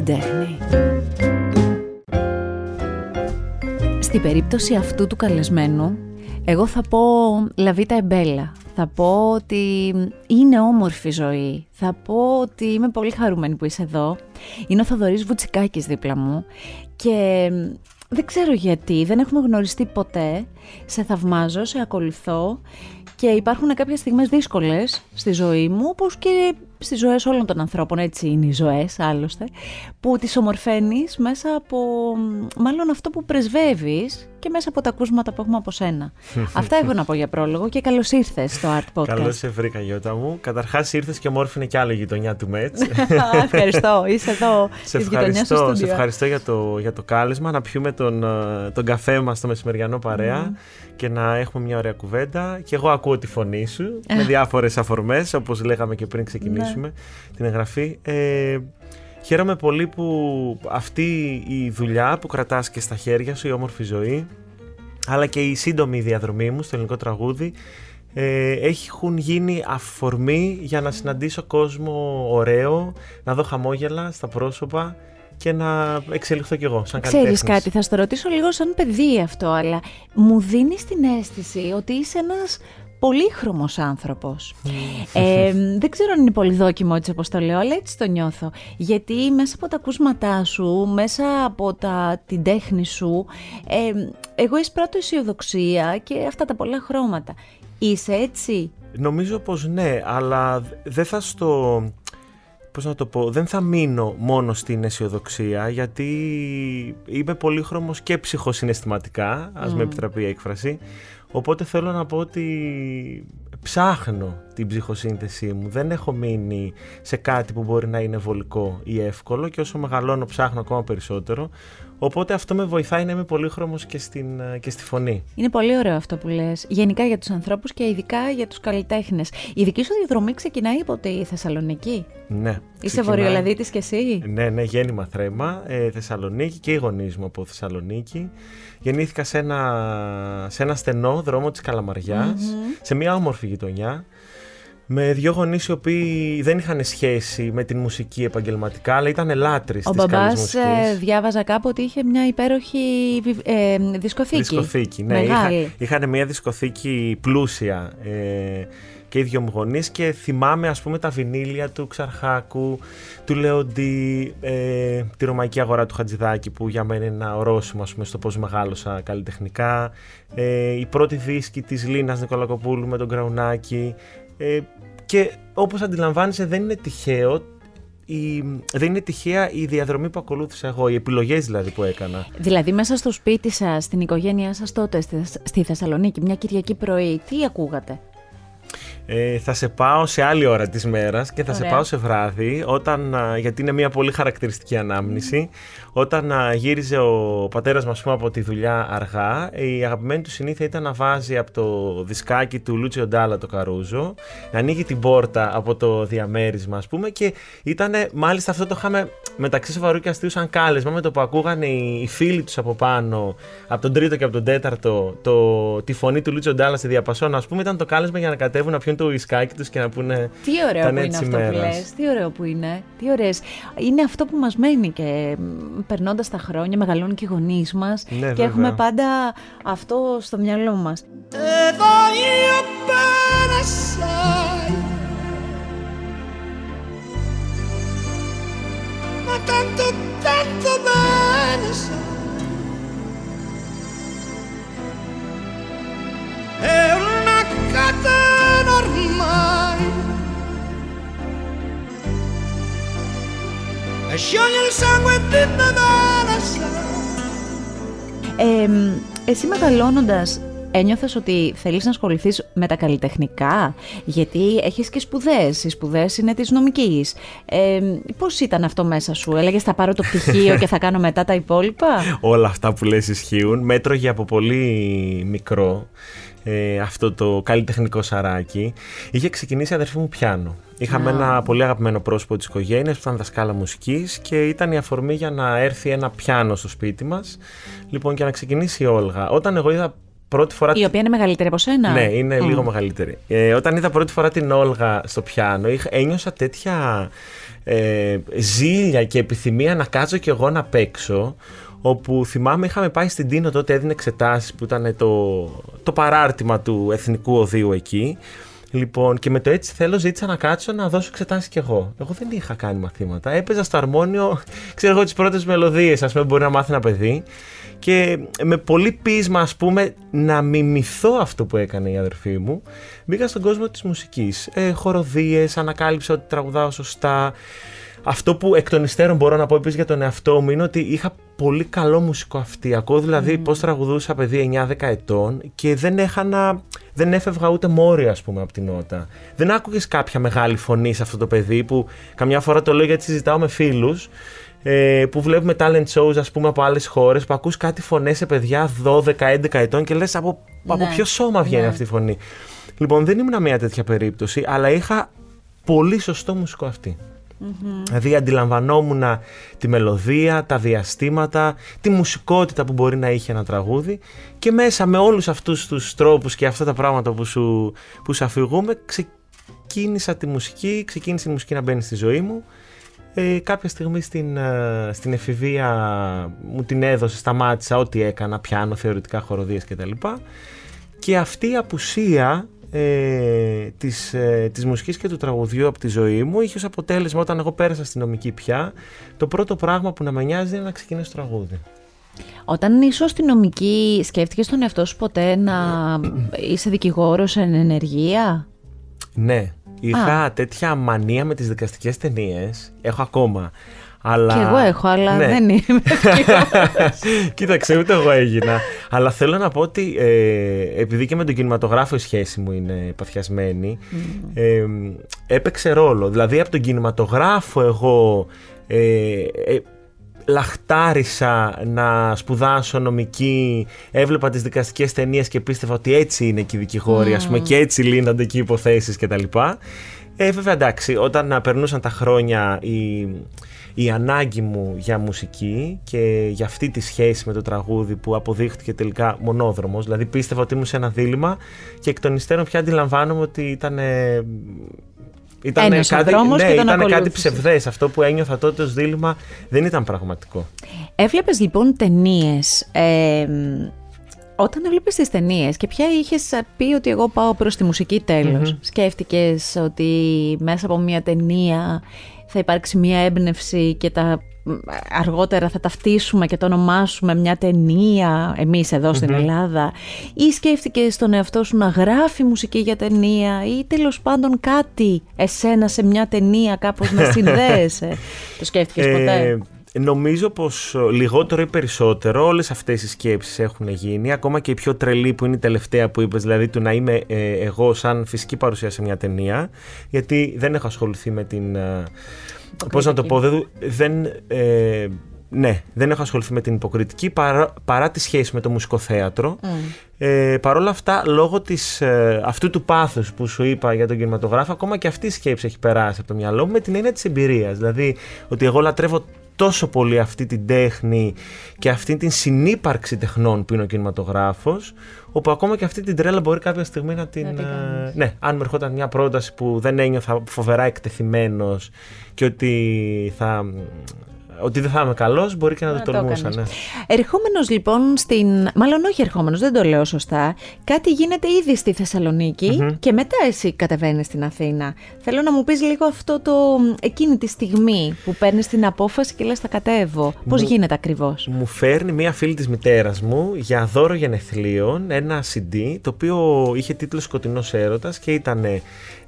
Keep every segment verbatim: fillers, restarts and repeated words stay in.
την τέχνη. Στην περίπτωση αυτού του καλεσμένου, εγώ θα πω Λαβίτα Εμπέλα. Θα πω ότι είναι όμορφη ζωή. Θα πω ότι είμαι πολύ χαρούμενη που είσαι εδώ. Είναι ο Θοδωρής Βουτσικάκης δίπλα μου. Και δεν ξέρω γιατί, δεν έχουμε γνωριστεί ποτέ. Σε θαυμάζω, σε ακολουθώ. Και υπάρχουν κάποιες στιγμές δύσκολες στη ζωή μου, όπως και στις ζωές όλων των ανθρώπων, έτσι είναι οι ζωές άλλωστε, που τις ομορφαίνεις μέσα από, μάλλον αυτό που πρεσβεύεις και μέσα από τα ακούσματα που έχουμε από σένα. Αυτά έχω να πω για πρόλογο και καλώς ήρθες στο Art Podcast. Καλώς σε βρήκα, Γιώτα μου. Καταρχάς ήρθες και ομόρφινε κι άλλο η γειτονιά του Μέτς. Ευχαριστώ, είσαι εδώ στη γειτονιά σου στούντιο. Σε ευχαριστώ για το, για το κάλεσμα, να πιούμε τον, τον καφέ μας στο μεσημεριανό παρέα mm. και να έχουμε μια ωραία κουβέντα. Και εγώ ακούω τη φωνή σου με διάφορες αφορμές, όπως λέγαμε και πριν ξεκινήσουμε. Την εγγραφή. Ε, χαίρομαι πολύ που αυτή η δουλειά που κρατάς και στα χέρια σου, η όμορφη ζωή, αλλά και η σύντομη διαδρομή μου στο ελληνικό τραγούδι, ε, έχουν γίνει αφορμή για να συναντήσω κόσμο ωραίο, να δω χαμόγελα στα πρόσωπα και να εξελιχθώ κι εγώ σαν καλλιτέχνης. Ξέρεις κάτι, θα στο ρωτήσω λίγο σαν παιδί αυτό, αλλά μου δίνεις την αίσθηση ότι είσαι ένας πολύχρωμος άνθρωπος. ε, δεν ξέρω αν είναι πολύ δόκιμο έτσι όπως το λέω, αλλά έτσι το νιώθω. Γιατί μέσα από τα ακούσματά σου, μέσα από τα, την τέχνη σου, ε, εγώ εισπράττω αισιοδοξία και αυτά τα πολλά χρώματα. Είσαι έτσι? Νομίζω πως ναι, αλλά δεν θα στο... Πώς να το πω, δεν θα μείνω μόνο στην αισιοδοξία, γιατί είμαι πολύχρωμος και ψυχοσυναισθηματικά, ας mm. με επιτραπεί η έκφραση. Οπότε θέλω να πω ότι ψάχνω την ψυχοσύνθεσή μου. Δεν έχω μείνει σε κάτι που μπορεί να είναι βολικό ή εύκολο, και όσο μεγαλώνω ψάχνω ακόμα περισσότερο. Οπότε αυτό με βοηθάει να είμαι πολύχρωμος και, στην, και στη φωνή. Είναι πολύ ωραίο αυτό που λες. Γενικά για τους ανθρώπους και ειδικά για τους καλλιτέχνες. Η δική σου διαδρομή ξεκινάει από τη Θεσσαλονίκη. Ναι. Είσαι βορειοελλαδίτης κι εσύ? Ναι, ναι, γέννημα θρέμα. Ε, Θεσσαλονίκη, και οι γονείς μου από Θεσσαλονίκη. Γεννήθηκα σε ένα, σε ένα στενό δρόμο της Καλαμαριάς, mm-hmm. σε μια όμορφη γειτονιά. Με δύο γονείς οι οποίοι δεν είχαν σχέση με την μουσική επαγγελματικά, αλλά ήταν λάτρεις της καλής μουσικής. Ο μπαμπάς, διάβαζα κάπου ότι είχε μια υπέροχη ε, δισκοθήκη. Δισκοθήκη, ναι. Είχαν, είχαν μια δισκοθήκη πλούσια ε, και οι δυο μου γονείς, και θυμάμαι ας πούμε τα βινίλια του Ξαρχάκου, του Λεοντή, ε, τη Ρωμαϊκή Αγορά του Χατζηδάκη, που για μένα είναι ένα ορόσημο ας πούμε στο πώς μεγάλωσα καλλιτεχνικά. Ε, η πρώτη δίσκη της Λίνας Νικολακοπούλου με τον Γκραουνάκη. Ε, και όπως αντιλαμβάνεσαι, δεν είναι τυχαίο η, δεν είναι τυχαία η διαδρομή που ακολούθησα εγώ, οι επιλογές δηλαδή που έκανα. Δηλαδή μέσα στο σπίτι σας, στην οικογένειά σας τότε στη, στη Θεσσαλονίκη, μια Κυριακή πρωί, τι ακούγατε? Ε, θα σε πάω σε άλλη ώρα της μέρας και θα Ωραία. σε πάω σε βράδυ, όταν, γιατί είναι μια πολύ χαρακτηριστική ανάμνηση. Mm. Όταν γύριζε ο πατέρας μας από τη δουλειά αργά, η αγαπημένη του συνήθεια ήταν να βάζει από το δισκάκι του Lucio Dalla το Καρούζο, να ανοίγει την πόρτα από το διαμέρισμα ας πούμε, και ήταν μάλιστα αυτό το είχαμε μεταξύ σοβαρού και αστείου σαν κάλεσμα, με το που ακούγανε οι φίλοι τους από πάνω, από τον τρίτο και από τον τέταρτο, το, τη φωνή του Lucio Dalla στη διαπασόνα ας πούμε, ήταν το κάλεσμα για να κατέβουν να πιούν το ισκάκι τους και να πούνε τι ωραίο που είναι αυτό που λες, τι ωραίο που είναι, τι ωραίες. Είναι αυτό που μας μένει και περνώντας τα χρόνια, μεγαλώνουν και οι γονείς μας, ναι, και βέβαια. Έχουμε πάντα αυτό στο μυαλό μας. Ε, εσύ μεγαλώνοντας, ένιωθες ότι θέλεις να ασχοληθείς με τα καλλιτεχνικά, γιατί έχεις και σπουδές, οι σπουδές είναι της νομικής. Ε, πώς ήταν αυτό μέσα σου, έλεγες θα πάρω το πτυχίο και θα κάνω μετά τα υπόλοιπα? Όλα αυτά που λες ισχύουν, μέτρωγε από πολύ μικρό. Ε, αυτό το καλλιτεχνικό σαράκι. Είχε ξεκινήσει η αδερφή μου πιάνο. Είχαμε yeah. ένα πολύ αγαπημένο πρόσωπο της οικογένειας που ήταν δασκάλα μουσικής, και ήταν η αφορμή για να έρθει ένα πιάνο στο σπίτι μας. Λοιπόν, και να ξεκινήσει η Όλγα. Όταν εγώ είδα πρώτη φορά. Η οποία είναι μεγαλύτερη από σένα. Ναι, είναι mm. λίγο μεγαλύτερη. Ε, όταν είδα πρώτη φορά την Όλγα στο πιάνο, ένιωσα τέτοια ε, ζήλια και επιθυμία να κάτσω κι εγώ να παίξω. Όπου θυμάμαι είχαμε πάει στην Τίνο, τότε έδινε εξετάσεις που ήταν το, το παράρτημα του Εθνικού Οδείου εκεί. Λοιπόν, και με το έτσι θέλω ζήτησα να κάτσω να δώσω εξετάσεις κι εγώ. Εγώ δεν είχα κάνει μαθήματα. Έπαιζα στο αρμόνιο, ξέρω εγώ, τις πρώτες μελωδίες, ας πούμε, μπορεί να μάθει ένα παιδί. Και με πολύ πείσμα, ας πούμε, να μιμηθώ αυτό που έκανε η αδερφή μου, μπήκα στον κόσμο της μουσικής. Ε, χοροδίες, ανακάλυψα ότι τραγουδάω σωστά. Αυτό που εκ των υστέρων μπορώ να πω επίσης για τον εαυτό μου είναι ότι είχα πολύ καλό μουσικό αυτιακό, δηλαδή mm. πώς τραγουδούσα παιδί εννιά δέκα ετών και δεν έχανα, δεν έφευγα ούτε μόρια, ας πούμε, από την νότα. Δεν άκουγες κάποια μεγάλη φωνή σε αυτό το παιδί που καμιά φορά το λέω γιατί συζητάω με φίλους ε, που βλέπουμε talent shows, ας πούμε, από άλλες χώρες που ακούς κάτι φωνές σε παιδιά δώδεκα έντεκα ετών και λες από, ναι. από ποιο σώμα βγαίνει ναι. αυτή η φωνή. Λοιπόν, δεν ήμουν μια τέτοια περίπτωση, αλλά είχα πολύ σωστό μουσικό αυτή. Mm-hmm. Δηλαδή αντιλαμβανόμουν τη μελωδία, τα διαστήματα, τη μουσικότητα που μπορεί να είχε ένα τραγούδι και μέσα με όλους αυτούς τους τρόπους και αυτά τα πράγματα που σου, που σου αφηγούμε ξεκίνησα τη μουσική, ξεκίνησε η μουσική να μπαίνει στη ζωή μου. Ε, κάποια στιγμή στην, στην εφηβεία μου την έδωσε, σταμάτησα ό,τι έκανα, πιάνο, θεωρητικά, χοροδίες κτλ. Και αυτή η απουσία Ε, της, ε, της μουσικής και του τραγουδιού από τη ζωή μου είχε ως αποτέλεσμα, όταν εγώ πέρασα στη νομική πια, το πρώτο πράγμα που να με νοιάζει είναι να ξεκινήσω τραγούδι. Όταν ίσως στη νομική, σκέφτηκες τον εαυτό σου ποτέ να είσαι δικηγόρος εν ενεργεία? Ναι, είχα Α. τέτοια μανία με τις δικαστικές ταινίες, έχω ακόμα. Αλλά... Και εγώ έχω, αλλά ναι. δεν είμαι. Κοίταξε, ούτε εγώ έγινα. Αλλά θέλω να πω ότι ε, επειδή και με τον κινηματογράφο η σχέση μου είναι παθιασμένη, mm. ε, έπαιξε ρόλο. Δηλαδή από τον κινηματογράφο εγώ ε, ε, λαχτάρισα να σπουδάσω νομική, έβλεπα τις δικαστικές ταινίες και πίστευα ότι έτσι είναι και οι δικηγόροι, mm. ας πούμε, και έτσι λύνονται και οι υποθέσεις κτλ. Ε, βέβαια, εντάξει, όταν περνούσαν τα χρόνια η, η ανάγκη μου για μουσική και για αυτή τη σχέση με το τραγούδι που αποδείχτηκε τελικά μονόδρομος, δηλαδή πίστευα ότι ήμουν σε ένα δίλημμα και εκ των υστέρων πια αντιλαμβάνομαι ότι ήταν... Ήταν κάτι, ναι, κάτι ψευδές. Αυτό που ένιωθα τότε ως δίλημμα δεν ήταν πραγματικό. Έβλεπες λοιπόν ταινίες... Ε, Όταν έβλεπες τις ταινίες και πια είχες πει ότι εγώ πάω προς τη μουσική τέλος, mm-hmm. σκέφτηκες ότι μέσα από μια ταινία θα υπάρξει μια έμπνευση και τα... αργότερα θα ταυτίσουμε και το ονομάσουμε μια ταινία εμείς εδώ mm-hmm. στην Ελλάδα, ή σκέφτηκες τον εαυτό σου να γράφει μουσική για ταινία ή τέλος πάντων κάτι εσένα σε μια ταινία κάπως να συνδέεσαι? Το σκέφτηκες ποτέ? Νομίζω πως λιγότερο ή περισσότερο όλες αυτές οι σκέψεις έχουν γίνει, ακόμα και η πιο τρελή που είναι η τελευταία που είπες, δηλαδή του να είμαι εγώ σαν φυσική παρουσία σε μια ταινία, γιατί δεν έχω ασχοληθεί με την... Πώς να το πω, δεν... Ε, ναι, δεν έχω ασχοληθεί με την υποκριτική παρά, παρά τη σχέση με το μουσικοθέατρο. Mm. Ε, Παρ' όλα αυτά, λόγω της, ε, αυτού του πάθους που σου είπα για τον κινηματογράφο, ακόμα και αυτή η σκέψη έχει περάσει από το μυαλό μου με την έννοια της εμπειρίας. Δηλαδή, ότι εγώ λατρεύω τόσο πολύ αυτή την τέχνη και αυτή την συνύπαρξη τεχνών που είναι ο κινηματογράφος, όπου ακόμα και αυτή την τρέλα μπορεί κάποια στιγμή να την... Να την κάνεις. Ναι, αν μου ερχόταν μια πρόταση που δεν ένιωθα φοβερά εκτεθειμένος και ότι θα... Ότι δεν θα είμαι καλός, μπορεί και να, να το τολμούσα. Ναι. Ερχόμενος λοιπόν στην... Μάλλον όχι ερχόμενος, δεν το λέω σωστά. Κάτι γίνεται ήδη στη Θεσσαλονίκη mm-hmm. και μετά εσύ κατεβαίνεις στην Αθήνα. Θέλω να μου πεις λίγο αυτό το... εκείνη τη στιγμή που παίρνεις την απόφαση και λες θα κατέβω. Πώς μου... γίνεται ακριβώς? Μου φέρνει μία φίλη της μητέρας μου για δώρο γενεθλίων ένα σι ντι, το οποίο είχε τίτλο Σκοτεινός Έρωτας και ήταν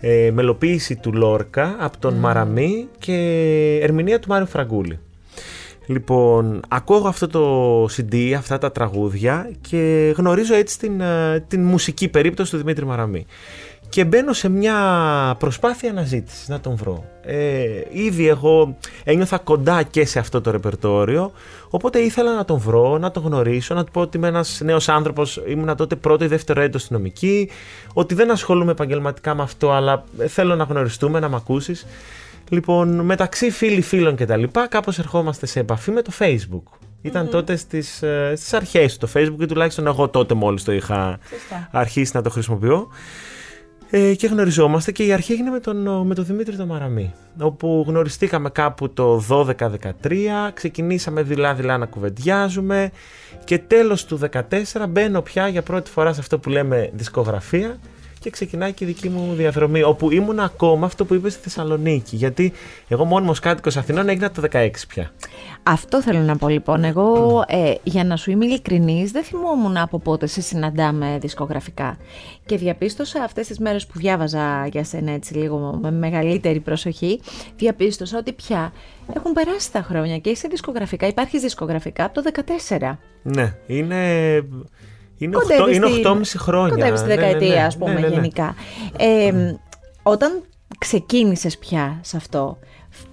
ε, μελοποίηση του Λόρκα από τον mm. Μαραμή και ερμηνεία του Μάριου Φραγκούλη. Λοιπόν, ακούω αυτό το σι ντι, αυτά τα τραγούδια και γνωρίζω έτσι την, την μουσική περίπτωση του Δημήτρη Μαραμή. Και μπαίνω σε μια προσπάθεια αναζήτησης, να τον βρω. Ε, ήδη εγώ ένιωθα κοντά και σε αυτό το ρεπερτόριο, οπότε ήθελα να τον βρω, να τον γνωρίσω, να του πω ότι είμαι ένας νέος άνθρωπος, ήμουνα τότε πρώτο ή δεύτερο έτος στη νομική, ότι δεν ασχολούμαι επαγγελματικά με αυτό, αλλά θέλω να γνωριστούμε, να μ' ακούσεις. Λοιπόν, μεταξύ φίλοι φίλων και τα λοιπά, κάπως ερχόμαστε σε επαφή με το Facebook. Ήταν mm-hmm. τότε στις, στις αρχές του Facebook ή τουλάχιστον εγώ τότε μόλις το είχα Φυστά. αρχίσει να το χρησιμοποιώ. Ε, και γνωριζόμαστε και η αρχή έγινε με τον, με τον Δημήτρη τον Μαραμή, όπου γνωριστήκαμε κάπου το δώδεκα δεκατρία, ξεκινήσαμε δειλά-δειλά να κουβεντιάζουμε και τέλος του δεκατέσσερα μπαίνω πια για πρώτη φορά σε αυτό που λέμε δισκογραφία και ξεκινάει και η δική μου διαδρομή, όπου ήμουν ακόμα αυτό που είπες στη Θεσσαλονίκη, γιατί εγώ μόνιμος κάτοικος Αθηνών έγινα το δεκαέξι πια. Αυτό θέλω να πω λοιπόν, εγώ ε, για να σου είμαι ειλικρινής δεν θυμόμουν από πότε σε συναντάμε δισκογραφικά και διαπίστωσα αυτές τις μέρες που διάβαζα για σένα έτσι λίγο με μεγαλύτερη προσοχή, διαπίστωσα ότι πια έχουν περάσει τα χρόνια και είσαι δισκογραφικά, υπάρχεις δισκογραφικά από το δεκατέσσερα. Ναι, είναι... Είναι οκτώ κόμμα πέντε χρόνια. Κοντεύει στη δεκαετία, ναι, ναι, ναι, ας πούμε, ναι, ναι, ναι. γενικά. Ε, όταν ξεκίνησες πια σε αυτό,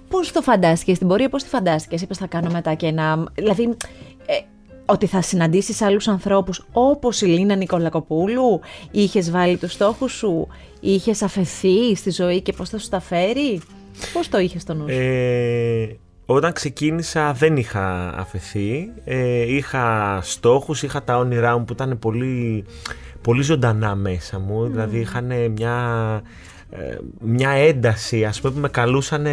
πώς το φαντάστηκες, την πορεία πώς τη φαντάστηκες, είπες θα κάνω μετά και ένα... Δηλαδή, ε, ότι θα συναντήσεις άλλους ανθρώπους όπως η Λίνα Νικολακοπούλου, είχες βάλει τους στόχους σου, είχες αφαιθεί στη ζωή και πώς θα σου τα φέρει, πώς το είχες στο νου σου? Ε... Όταν ξεκίνησα δεν είχα αφαιθεί, ε, είχα στόχους, είχα τα όνειρά μου που ήταν πολύ, πολύ ζωντανά μέσα μου, mm. δηλαδή είχαν μια, ε, μια ένταση ας πούμε, που με καλούσαν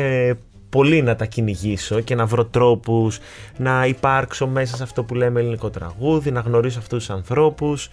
πολύ να τα κυνηγήσω και να βρω τρόπους να υπάρξω μέσα σε αυτό που λέμε ελληνικό τραγούδι, να γνωρίσω αυτούς τους ανθρώπους,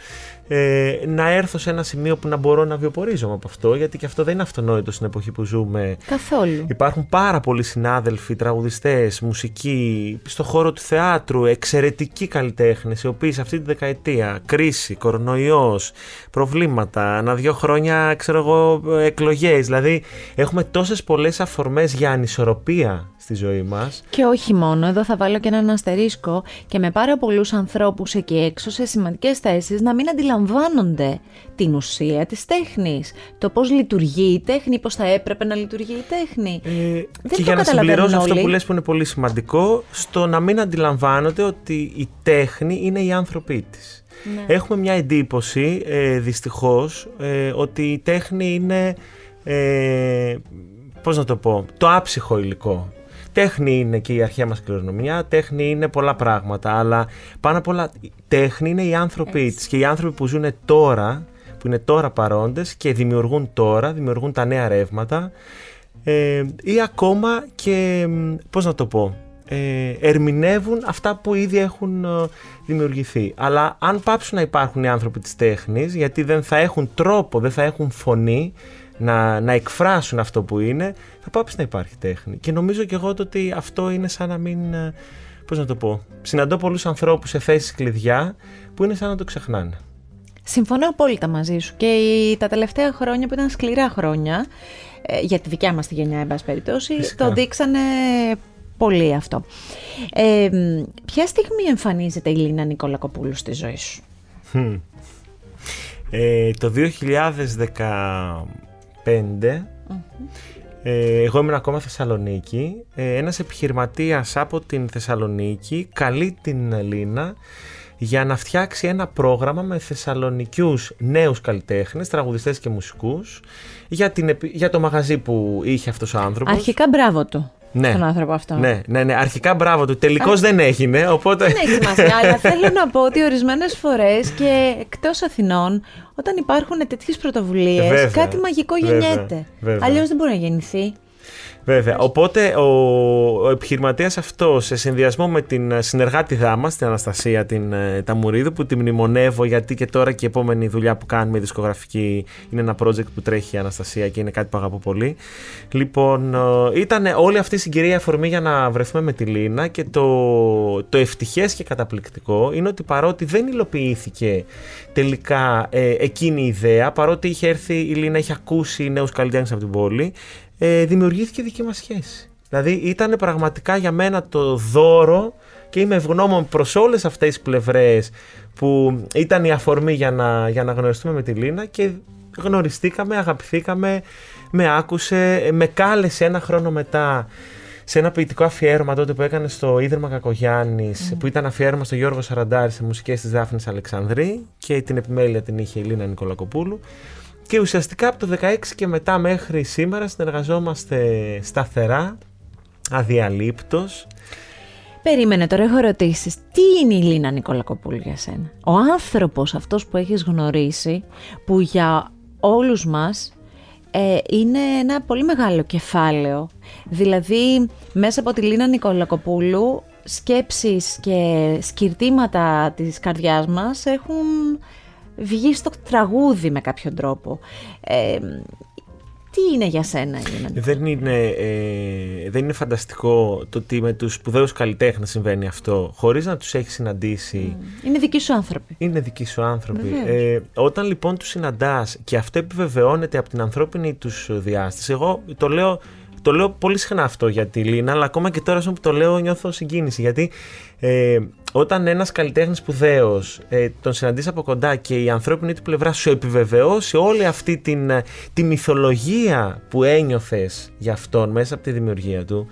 ε, να έρθω σε ένα σημείο που να μπορώ να βιοπορίζομαι από αυτό, γιατί και αυτό δεν είναι αυτονόητο στην εποχή που ζούμε. Καθόλου. Υπάρχουν πάρα πολλοί συνάδελφοι, τραγουδιστές, μουσικοί, στον χώρο του θεάτρου, εξαιρετικοί καλλιτέχνες, οι οποίοι σε αυτή τη δεκαετία, κρίση, κορονοϊός, προβλήματα, ανά δύο χρόνια, ξέρω εγώ, εκλογές. Δηλαδή, έχουμε τόσες πολλές αφορμές για ανισορροπία στη ζωή μας. Και όχι μόνο, εδώ θα βάλω και έναν αστερίσκο και με πάρα πολλούς ανθρώπους εκεί έξω σε σημαντικές θέσεις να μην αντιλαμβάνονται την ουσία της τέχνης, το πώς λειτουργεί η τέχνη, πώς θα έπρεπε να λειτουργεί η τέχνη. Ε, Δεν και το για να συμπληρώσω όλοι. Αυτό που λες που είναι πολύ σημαντικό, στο να μην αντιλαμβάνονται ότι η τέχνη είναι οι άνθρωποι της. Ναι. Έχουμε μια εντύπωση, ε, δυστυχώς, ε, ότι η τέχνη είναι... Ε, πώς να το πω, το άψυχο υλικό. Τέχνη είναι και η αρχαία μας κληρονομιά, τέχνη είναι πολλά πράγματα, αλλά πάνω απ' όλα τέχνη είναι οι άνθρωποι της και οι άνθρωποι που ζουν τώρα, που είναι τώρα παρόντες και δημιουργούν τώρα, δημιουργούν τα νέα ρεύματα ε, ή ακόμα και, πώς να το πω, ε, ερμηνεύουν αυτά που ήδη έχουν δημιουργηθεί. Αλλά αν πάψουν να υπάρχουν οι άνθρωποι της τέχνης, γιατί δεν θα έχουν τρόπο, δεν θα έχουν φωνή, Να, να εκφράσουν αυτό που είναι, θα πάψει να υπάρχει τέχνη. Και νομίζω και εγώ το ότι αυτό είναι σαν να μην, πώς να το πω, συναντώ πολλούς ανθρώπους σε θέσεις κλειδιά που είναι σαν να το ξεχνάνε. Συμφωνώ απόλυτα μαζί σου και η, τα τελευταία χρόνια που ήταν σκληρά χρόνια ε, για τη δικιά μας τη γενιά εν πάση περιπτώσει, το δείξανε πολύ αυτό. ε, Ποια στιγμή εμφανίζεται η Λίνα Νικολακοπούλου στη ζωή σου? ε, Το δύο χιλιάδες δεκαπέντε Mm-hmm. Ε, εγώ ήμουν ακόμα Θεσσαλονίκη. ε, Ένας επιχειρηματίας από την Θεσσαλονίκη καλεί την Λίνα για να φτιάξει ένα πρόγραμμα με θεσσαλονικιούς νέους καλλιτέχνες, τραγουδιστές και μουσικούς για, την, για το μαγαζί που είχε αυτός ο άνθρωπος. Αρχικά μπράβο του. Ναι, τον άνθρωπο αυτό. Ναι, ναι, ναι. Αρχικά μπράβο του. Τελικώς δεν έγινε. Οπότε... Δεν έχει σημασία. Αλλά θέλω να πω ότι ορισμένες φορές και εκτός Αθηνών, όταν υπάρχουν τέτοιες πρωτοβουλίες, βέβαια, κάτι μαγικό γεννιέται. Αλλιώς δεν μπορεί να γεννηθεί. Βέβαια. Οπότε ο, ο επιχειρηματίας αυτός, σε συνδυασμό με την συνεργάτιδά μας, την Αναστασία την, Ταμουρίδου, που τη μνημονεύω, γιατί και τώρα και η επόμενη δουλειά που κάνουμε, η δισκογραφική, είναι ένα project που τρέχει η Αναστασία και είναι κάτι που αγαπώ πολύ. Λοιπόν, ήταν όλη αυτή η συγκυρία αφορμή για να βρεθούμε με τη Λίνα και το, το ευτυχές και καταπληκτικό είναι ότι παρότι δεν υλοποιήθηκε τελικά ε, εκείνη η ιδέα, παρότι είχε έρθει η Λίνα, είχε ακούσει νέους καλλιτέχνες από την πόλη, Ε, δημιουργήθηκε δική μας σχέση. Δηλαδή ήταν πραγματικά για μένα το δώρο και είμαι ευγνώμων προς όλες αυτές τις πλευρές που ήταν η αφορμή για να, για να γνωριστούμε με τη Λίνα και γνωριστήκαμε, αγαπηθήκαμε, με άκουσε, με κάλεσε ένα χρόνο μετά σε ένα ποιητικό αφιέρωμα τότε που έκανε στο Ίδρυμα Κακογιάννης, mm. που ήταν αφιέρωμα στο Γιώργο Σαραντάρη σε μουσικές της Δάφνης Αλεξανδρή και την επιμέλεια την είχε η Λίνα Νικολακοπούλου. Και ουσιαστικά από το δεκαέξι και μετά μέχρι σήμερα συνεργαζόμαστε σταθερά, αδιαλείπτως. Περίμενε, τώρα έχω ερωτήσεις. Τι είναι η Λίνα Νικολακοπούλου για σένα? Ο άνθρωπος αυτός που έχεις γνωρίσει, που για όλους μας ε, είναι ένα πολύ μεγάλο κεφάλαιο. Δηλαδή, μέσα από τη Λίνα Νικολακοπούλου, σκέψεις και σκυρτήματα της καρδιάς μας έχουν βγει στο τραγούδι με κάποιον τρόπο. Ε, Τι είναι για σένα, Λίνα? Δεν είναι, ε, δεν είναι φανταστικό το ότι με τους σπουδαίους καλλιτέχνες συμβαίνει αυτό, χωρίς να τους έχεις συναντήσει. Mm. Είναι δικοί σου άνθρωποι. Είναι δικοί σου άνθρωποι. Ε, όταν λοιπόν τους συναντάς και αυτό επιβεβαιώνεται από την ανθρώπινη τους διάσταση, εγώ το λέω, το λέω πολύ συχνά αυτό για τη Λίνα, αλλά ακόμα και τώρα που το λέω νιώθω συγκίνηση. Γιατί ε, όταν ένας καλλιτέχνης σπουδαίος ε, τον συναντήσει από κοντά και η ανθρώπινη του πλευρά σου επιβεβαιώσει όλη αυτή την, τη μυθολογία που ένιωθες για αυτόν μέσα από τη δημιουργία του,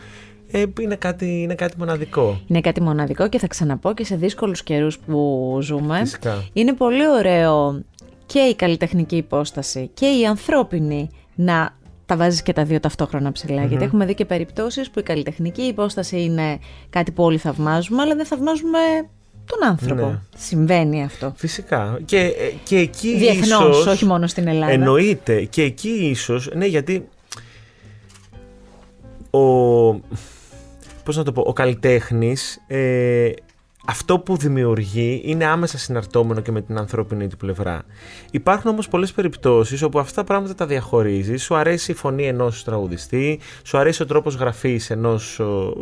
ε, είναι, κάτι, είναι κάτι μοναδικό. Είναι κάτι μοναδικό και θα ξαναπώ και σε δύσκολους καιρούς που ζούμε. Φυσικά. Είναι πολύ ωραίο και η καλλιτεχνική υπόσταση και η ανθρώπινη να τα βάζεις και τα δύο ταυτόχρονα ψηλά, mm-hmm. γιατί έχουμε δει και περιπτώσεις που η καλλιτεχνική υπόσταση είναι κάτι που όλοι θαυμάζουμε, αλλά δεν θαυμάζουμε τον άνθρωπο. Ναι. Συμβαίνει αυτό. Φυσικά. Και, και εκεί διεθνώς, ίσως, όχι μόνο στην Ελλάδα. Εννοείται. Και εκεί ίσως, ναι, γιατί ο, πώς να το πω, ο καλλιτέχνης, ε, αυτό που δημιουργεί είναι άμεσα συναρτώμενο και με την ανθρώπινη του πλευρά. Υπάρχουν όμως πολλές περιπτώσεις όπου αυτά τα πράγματα τα διαχωρίζεις. Σου αρέσει η φωνή ενός τραγουδιστή, σου αρέσει ο τρόπος γραφής ενός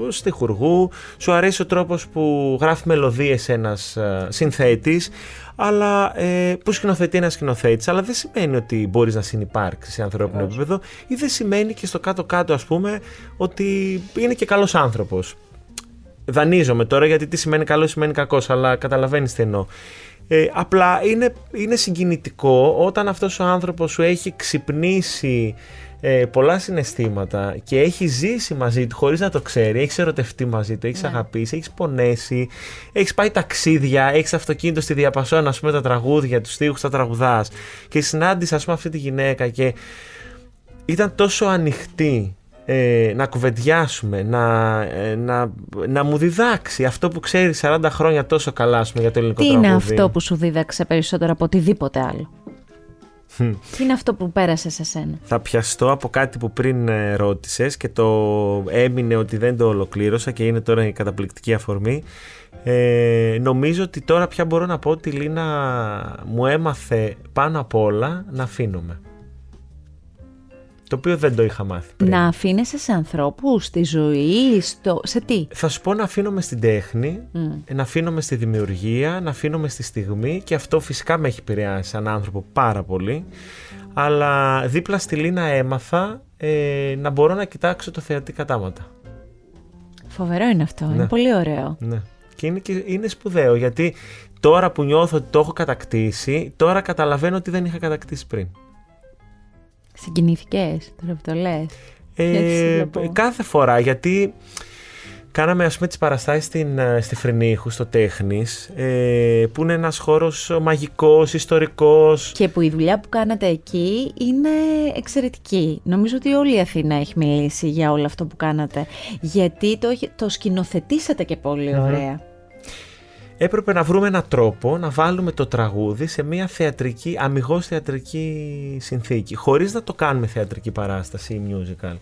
στιχουργού, σου αρέσει ο τρόπος που γράφει μελωδίες ένας συνθέτης, αλλά ε, που σκηνοθετεί ένας σκηνοθέτης, αλλά δεν σημαίνει ότι μπορείς να συνυπάρξεις σε ανθρώπινο επίπεδο ή δεν σημαίνει και στο κάτω-κάτω, ας πούμε, ότι είναι και καλός άνθρωπος. Δανείζομαι τώρα, γιατί τι σημαίνει καλό, σημαίνει κακός, αλλά καταλαβαίνεις τι εννοώ. Ε, απλά είναι, είναι συγκινητικό όταν αυτός ο άνθρωπος σου έχει ξυπνήσει ε, πολλά συναισθήματα και έχει ζήσει μαζί του χωρίς να το ξέρει, έχεις ερωτευτεί μαζί του, έχεις ναι. αγαπήσει, έχεις πονέσει, έχεις πάει ταξίδια, έχεις αυτοκίνητο στη διαπασόνα, ας πούμε, τα τραγούδια, τους στίχους, τα τραγουδάς, και συνάντησα, ας πούμε, αυτή τη γυναίκα και ήταν τόσο ανοιχτή. Ε, να κουβεντιάσουμε, να, ε, να, να μου διδάξει αυτό που ξέρει σαράντα χρόνια τόσο καλά, πούμε, για το ελληνικό τραγούδι. Τι είναι αυτό που σου δίδαξε περισσότερο από οτιδήποτε άλλο? Τι είναι αυτό που πέρασε σε σένα? Θα πιαστώ από κάτι που πριν ε, ρώτησες και το έμεινε ότι δεν το ολοκλήρωσα και είναι τώρα η καταπληκτική αφορμή. Ε, νομίζω ότι τώρα πια μπορώ να πω ότι η Λίνα μου έμαθε πάνω απ' όλα να αφήνομαι. Το οποίο δεν το είχα μάθει πριν. Να αφήνεσαι σε ανθρώπους, στη ζωή, στο... σε τι? Θα σου πω να αφήνομαι στην τέχνη, mm. να αφήνομαι στη δημιουργία, να αφήνομαι στη στιγμή, και αυτό φυσικά με έχει επηρεάσει σαν άνθρωπο πάρα πολύ. Αλλά δίπλα στη Λίνα έμαθα ε, να μπορώ να κοιτάξω το θεατή κατάματα. Φοβερό είναι αυτό, ναι. είναι πολύ ωραίο. Ναι. Και είναι, και είναι σπουδαίο, γιατί τώρα που νιώθω ότι το έχω κατακτήσει, τώρα καταλαβαίνω ότι δεν είχα κατακτήσει πριν. Συγκινήθηκες, τώρα που το λες? Ε, κάθε φορά, γιατί κάναμε, ας πούμε, τις παραστάσεις στην, στη Φρενίχου, στο Τέχνης, ε, που είναι ένας χώρος μαγικός, ιστορικός. Και που η δουλειά που κάνατε εκεί είναι εξαιρετική. Νομίζω ότι όλη η Αθήνα έχει μιλήσει για όλο αυτό που κάνατε, γιατί το, το σκηνοθετήσατε και πολύ ωραία. Mm-hmm. Έπρεπε να βρούμε έναν τρόπο να βάλουμε το τραγούδι σε μια θεατρική, αμιγώς θεατρική συνθήκη, χωρίς να το κάνουμε θεατρική παράσταση ή musical.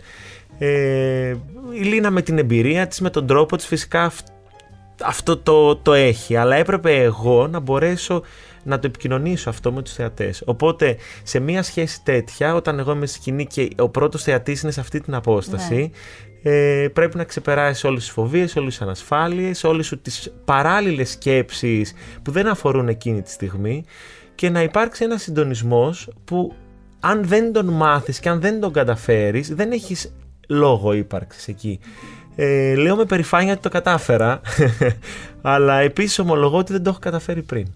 Ε, η Λίνα με την εμπειρία της, με τον τρόπο της, φυσικά αυτό το, το έχει, αλλά έπρεπε εγώ να μπορέσω να το επικοινωνήσω αυτό με τους θεατές. Οπότε σε μια σχέση τέτοια, όταν εγώ είμαι στη σκηνή και ο πρώτος θεατής είναι σε αυτή την απόσταση, ναι. ε, πρέπει να ξεπεράσεις όλες τις φοβίες, όλες τις ανασφάλειες, όλες σου τις παράλληλες σκέψεις που δεν αφορούν εκείνη τη στιγμή, και να υπάρξει ένας συντονισμός που αν δεν τον μάθεις και αν δεν τον καταφέρεις, δεν έχεις λόγο ύπαρξης εκεί. Ε, λέω με περηφάνεια ότι το κατάφερα, αλλά επίσης ομολογώ ότι δεν το έχω καταφέρει πριν.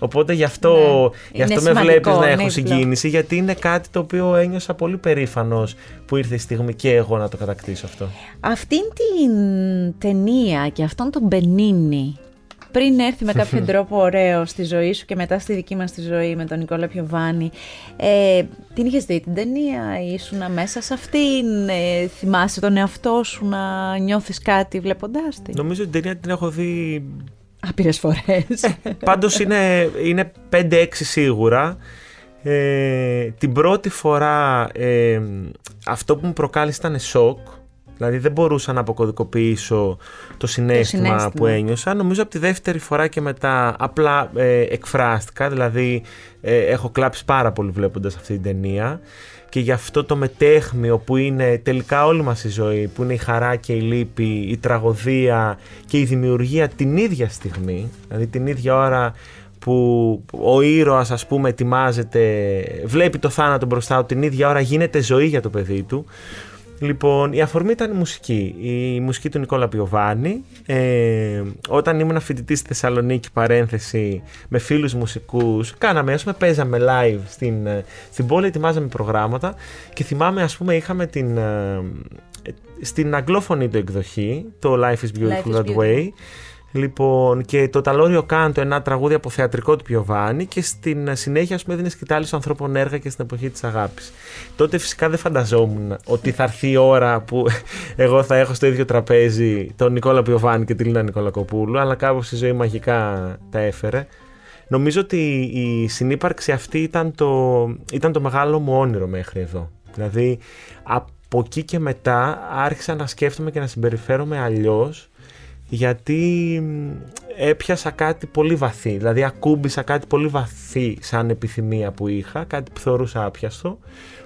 Οπότε γι' αυτό, ναι, γι αυτό με βλέπεις να έχω συγκίνηση, γιατί είναι κάτι το οποίο ένιωσα πολύ περήφανος που ήρθε η στιγμή και εγώ να το κατακτήσω αυτό. Αυτήν την ταινία και αυτόν τον Μπενίνι, πριν έρθει με κάποιον τρόπο ωραίο στη ζωή σου και μετά στη δική μας τη ζωή με τον Νικόλα Πιοβάνι, ε, την είχες δει την ταινία, ήσουνα μέσα σε αυτήν, ε, θυμάσαι τον εαυτό σου να νιώθεις κάτι βλέποντάς την? Νομίζω την ταινία την έχω δει άπειρες φορές. Ε, πάντως είναι, είναι πέντε έξι σίγουρα. Ε, την πρώτη φορά ε, αυτό που μου προκάλεσε ήταν σοκ. Δηλαδή δεν μπορούσα να αποκωδικοποιήσω το συναίσθημα, το συναίσθημα που ένιωσα. Νομίζω από τη δεύτερη φορά και μετά απλά ε, εκφράστηκα. Δηλαδή ε, έχω κλάψει πάρα πολύ βλέποντας αυτή την ταινία. Και γι' αυτό το μετέχμιο που είναι τελικά όλη μας η ζωή, που είναι η χαρά και η λύπη, η τραγωδία και η δημιουργία την ίδια στιγμή. Δηλαδή την ίδια ώρα που ο ήρωας, ας πούμε, ετοιμάζεται, βλέπει το θάνατο μπροστά του, την ίδια ώρα γίνεται ζωή για το παιδί του. Λοιπόν, η αφορμή ήταν η μουσική, η μουσική του Νικόλα Πιοβάνι. Ε, όταν ήμουν φοιτητής στη Θεσσαλονίκη, παρένθεση, με φίλους μουσικούς, κάναμε, ας πούμε, παίζαμε live στην, στην πόλη, ετοιμάζαμε προγράμματα και θυμάμαι, ας πούμε, είχαμε την, στην αγγλόφωνη του εκδοχή, το Life is Beautiful That Way. Λοιπόν, και το Ταλόριο Κάντο, ένα τραγούδι από θεατρικό του Πιοβάνι, και στην συνέχεια, ας πούμε, έδινε σκητάλη στους ανθρώπων έργα και στην εποχή της αγάπης. Τότε φυσικά δεν φανταζόμουν ότι θα έρθει η ώρα που εγώ θα έχω στο ίδιο τραπέζι τον Νικόλα Πιοβάνι και τη Λίνα Νικολακοπούλου, αλλά κάπως η ζωή μαγικά τα έφερε. Νομίζω ότι η συνύπαρξη αυτή ήταν το, ήταν το μεγάλο μου όνειρο μέχρι εδώ. Δηλαδή, από εκεί και μετά άρχισα να σκέφτομαι και να συμπεριφέρομαι αλλιώς, γιατί έπιασα κάτι πολύ βαθύ, δηλαδή ακούμπησα κάτι πολύ βαθύ σαν επιθυμία που είχα, κάτι που θεωρούσα άπιαστο,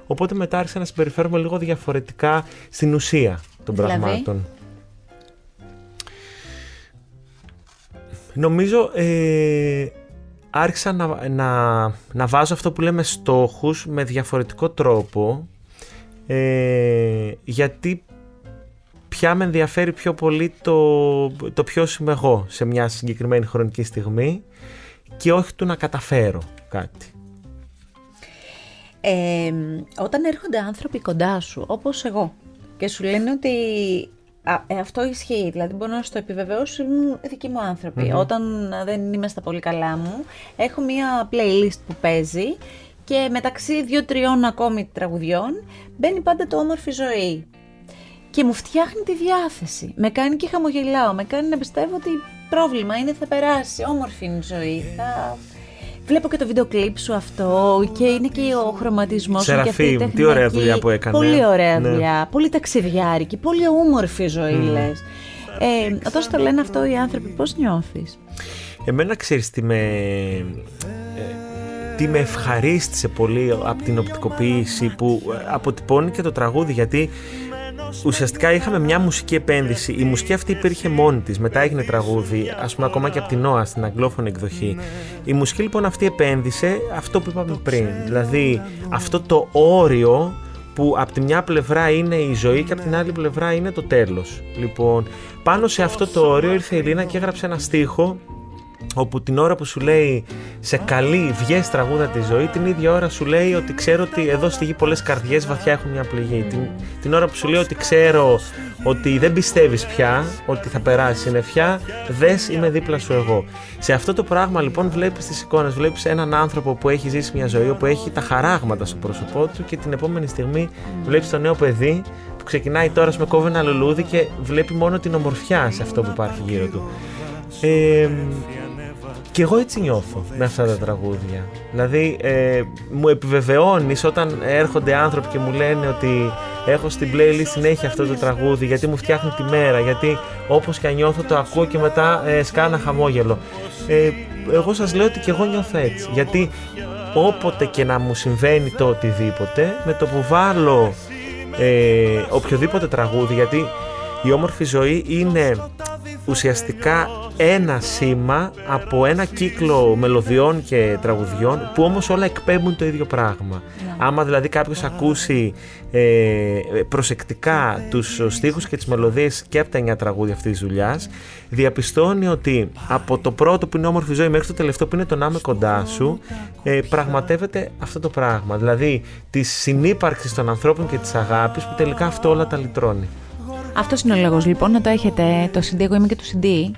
οπότε μετά άρχισα να συμπεριφέρομαι λίγο διαφορετικά στην ουσία των δηλαδή πραγμάτων. Νομίζω ε, άρχισα να, να, να βάζω αυτό που λέμε στόχους με διαφορετικό τρόπο, ε, γιατί πια με ενδιαφέρει πιο πολύ το, το ποιος είμαι εγώ σε μια συγκεκριμένη χρονική στιγμή και όχι του να καταφέρω κάτι. Ε, όταν έρχονται άνθρωποι κοντά σου, όπως εγώ, και σου λένε ότι α, ε, αυτό ισχύει, δηλαδή μπορώ να σου το επιβεβαιώσω, ήμουν δικοί μου άνθρωποι. Mm-hmm. Όταν δεν είμαι στα πολύ καλά μου, έχω μια playlist που παίζει και μεταξύ δύο-τριών ακόμη τραγουδιών μπαίνει πάντα το Όμορφη Ζωή. Και μου φτιάχνει τη διάθεση. Με κάνει και χαμογελάω. Με κάνει να πιστεύω ότι πρόβλημα είναι, θα περάσει. Όμορφη είναι η ζωή. Θα... Βλέπω και το βίντεο κλιπ σου αυτό. Και είναι και ο χρωματισμός σου. Σεραφείμ, τι ωραία δουλειά που έκανε. Πολύ ωραία ναι. δουλειά. Πολύ ταξιδιάρικη. Πολύ όμορφη ζωή, mm. λες. Ε, όταν το λένε αυτό οι άνθρωποι, πώς νιώθεις? Εμένα ξέρεις τι με. Τι με ευχαρίστησε πολύ από την οπτικοποίηση που αποτυπώνει και το τραγούδι, γιατί ουσιαστικά είχαμε μια μουσική επένδυση. Η μουσική αυτή υπήρχε μόνη της, μετά έγινε τραγούδι, ας πούμε, ακόμα και από την Νόα στην αγγλόφωνη εκδοχή. Η μουσική λοιπόν αυτή επένδυσε αυτό που είπαμε πριν. Δηλαδή αυτό το όριο που από τη μια πλευρά είναι η ζωή και από την άλλη πλευρά είναι το τέλος. Λοιπόν, πάνω σε αυτό το όριο ήρθε η Λίνα και έγραψε ένα στίχο όπου την ώρα που σου λέει σε καλή βγες τραγούδα τη ζωή, την ίδια ώρα σου λέει ότι ξέρω ότι εδώ στη γη πολλές καρδιές βαθιά έχουν μια πληγή. Την, την ώρα που σου λέει ότι ξέρω ότι δεν πιστεύεις πια ότι θα περάσει συννεφιά, δες είμαι δίπλα σου εγώ. Σε αυτό το πράγμα λοιπόν βλέπεις τις εικόνες, βλέπεις έναν άνθρωπο που έχει ζήσει μια ζωή, που έχει τα χαράγματα στο πρόσωπό του, και την επόμενη στιγμή βλέπεις το νέο παιδί που ξεκινάει τώρα με κόβει ένα λουλούδι και βλέπει μόνο την ομορφιά σε αυτό που υπάρχει γύρω του. Ε, Και εγώ έτσι νιώθω με αυτά τα τραγούδια. Δηλαδή ε, μου επιβεβαιώνεις όταν έρχονται άνθρωποι και μου λένε ότι έχω στην playlist συνέχεια αυτό το τραγούδι, γιατί μου φτιάχνει τη μέρα, γιατί όπως και αν νιώθω το ακούω και μετά ε, σκάνα χαμόγελο. Ε, εγώ σας λέω ότι και εγώ νιώθω έτσι, γιατί όποτε και να μου συμβαίνει το οτιδήποτε, με το που βάλω ε, οποιοδήποτε τραγούδι, γιατί η Όμορφη Ζωή είναι ουσιαστικά ένα σήμα από ένα κύκλο μελωδιών και τραγουδιών που όμως όλα εκπέμπουν το ίδιο πράγμα. Yeah. Άμα δηλαδή κάποιος ακούσει ε, προσεκτικά τους στίχους και τις μελωδίες και από τα εννιά τραγούδια αυτής της δουλειάς, διαπιστώνει ότι από το πρώτο που είναι Όμορφη Ζωή μέχρι το τελευταίο που είναι το να είμαι κοντά σου, ε, πραγματεύεται αυτό το πράγμα. Δηλαδή τη συνύπαρξη των ανθρώπων και της αγάπης, που τελικά αυτό όλα τα λυτρώνει. Αυτός είναι ο λόγος λοιπόν να το έχετε το σι ντι. Εγώ είμαι και το σι ντι.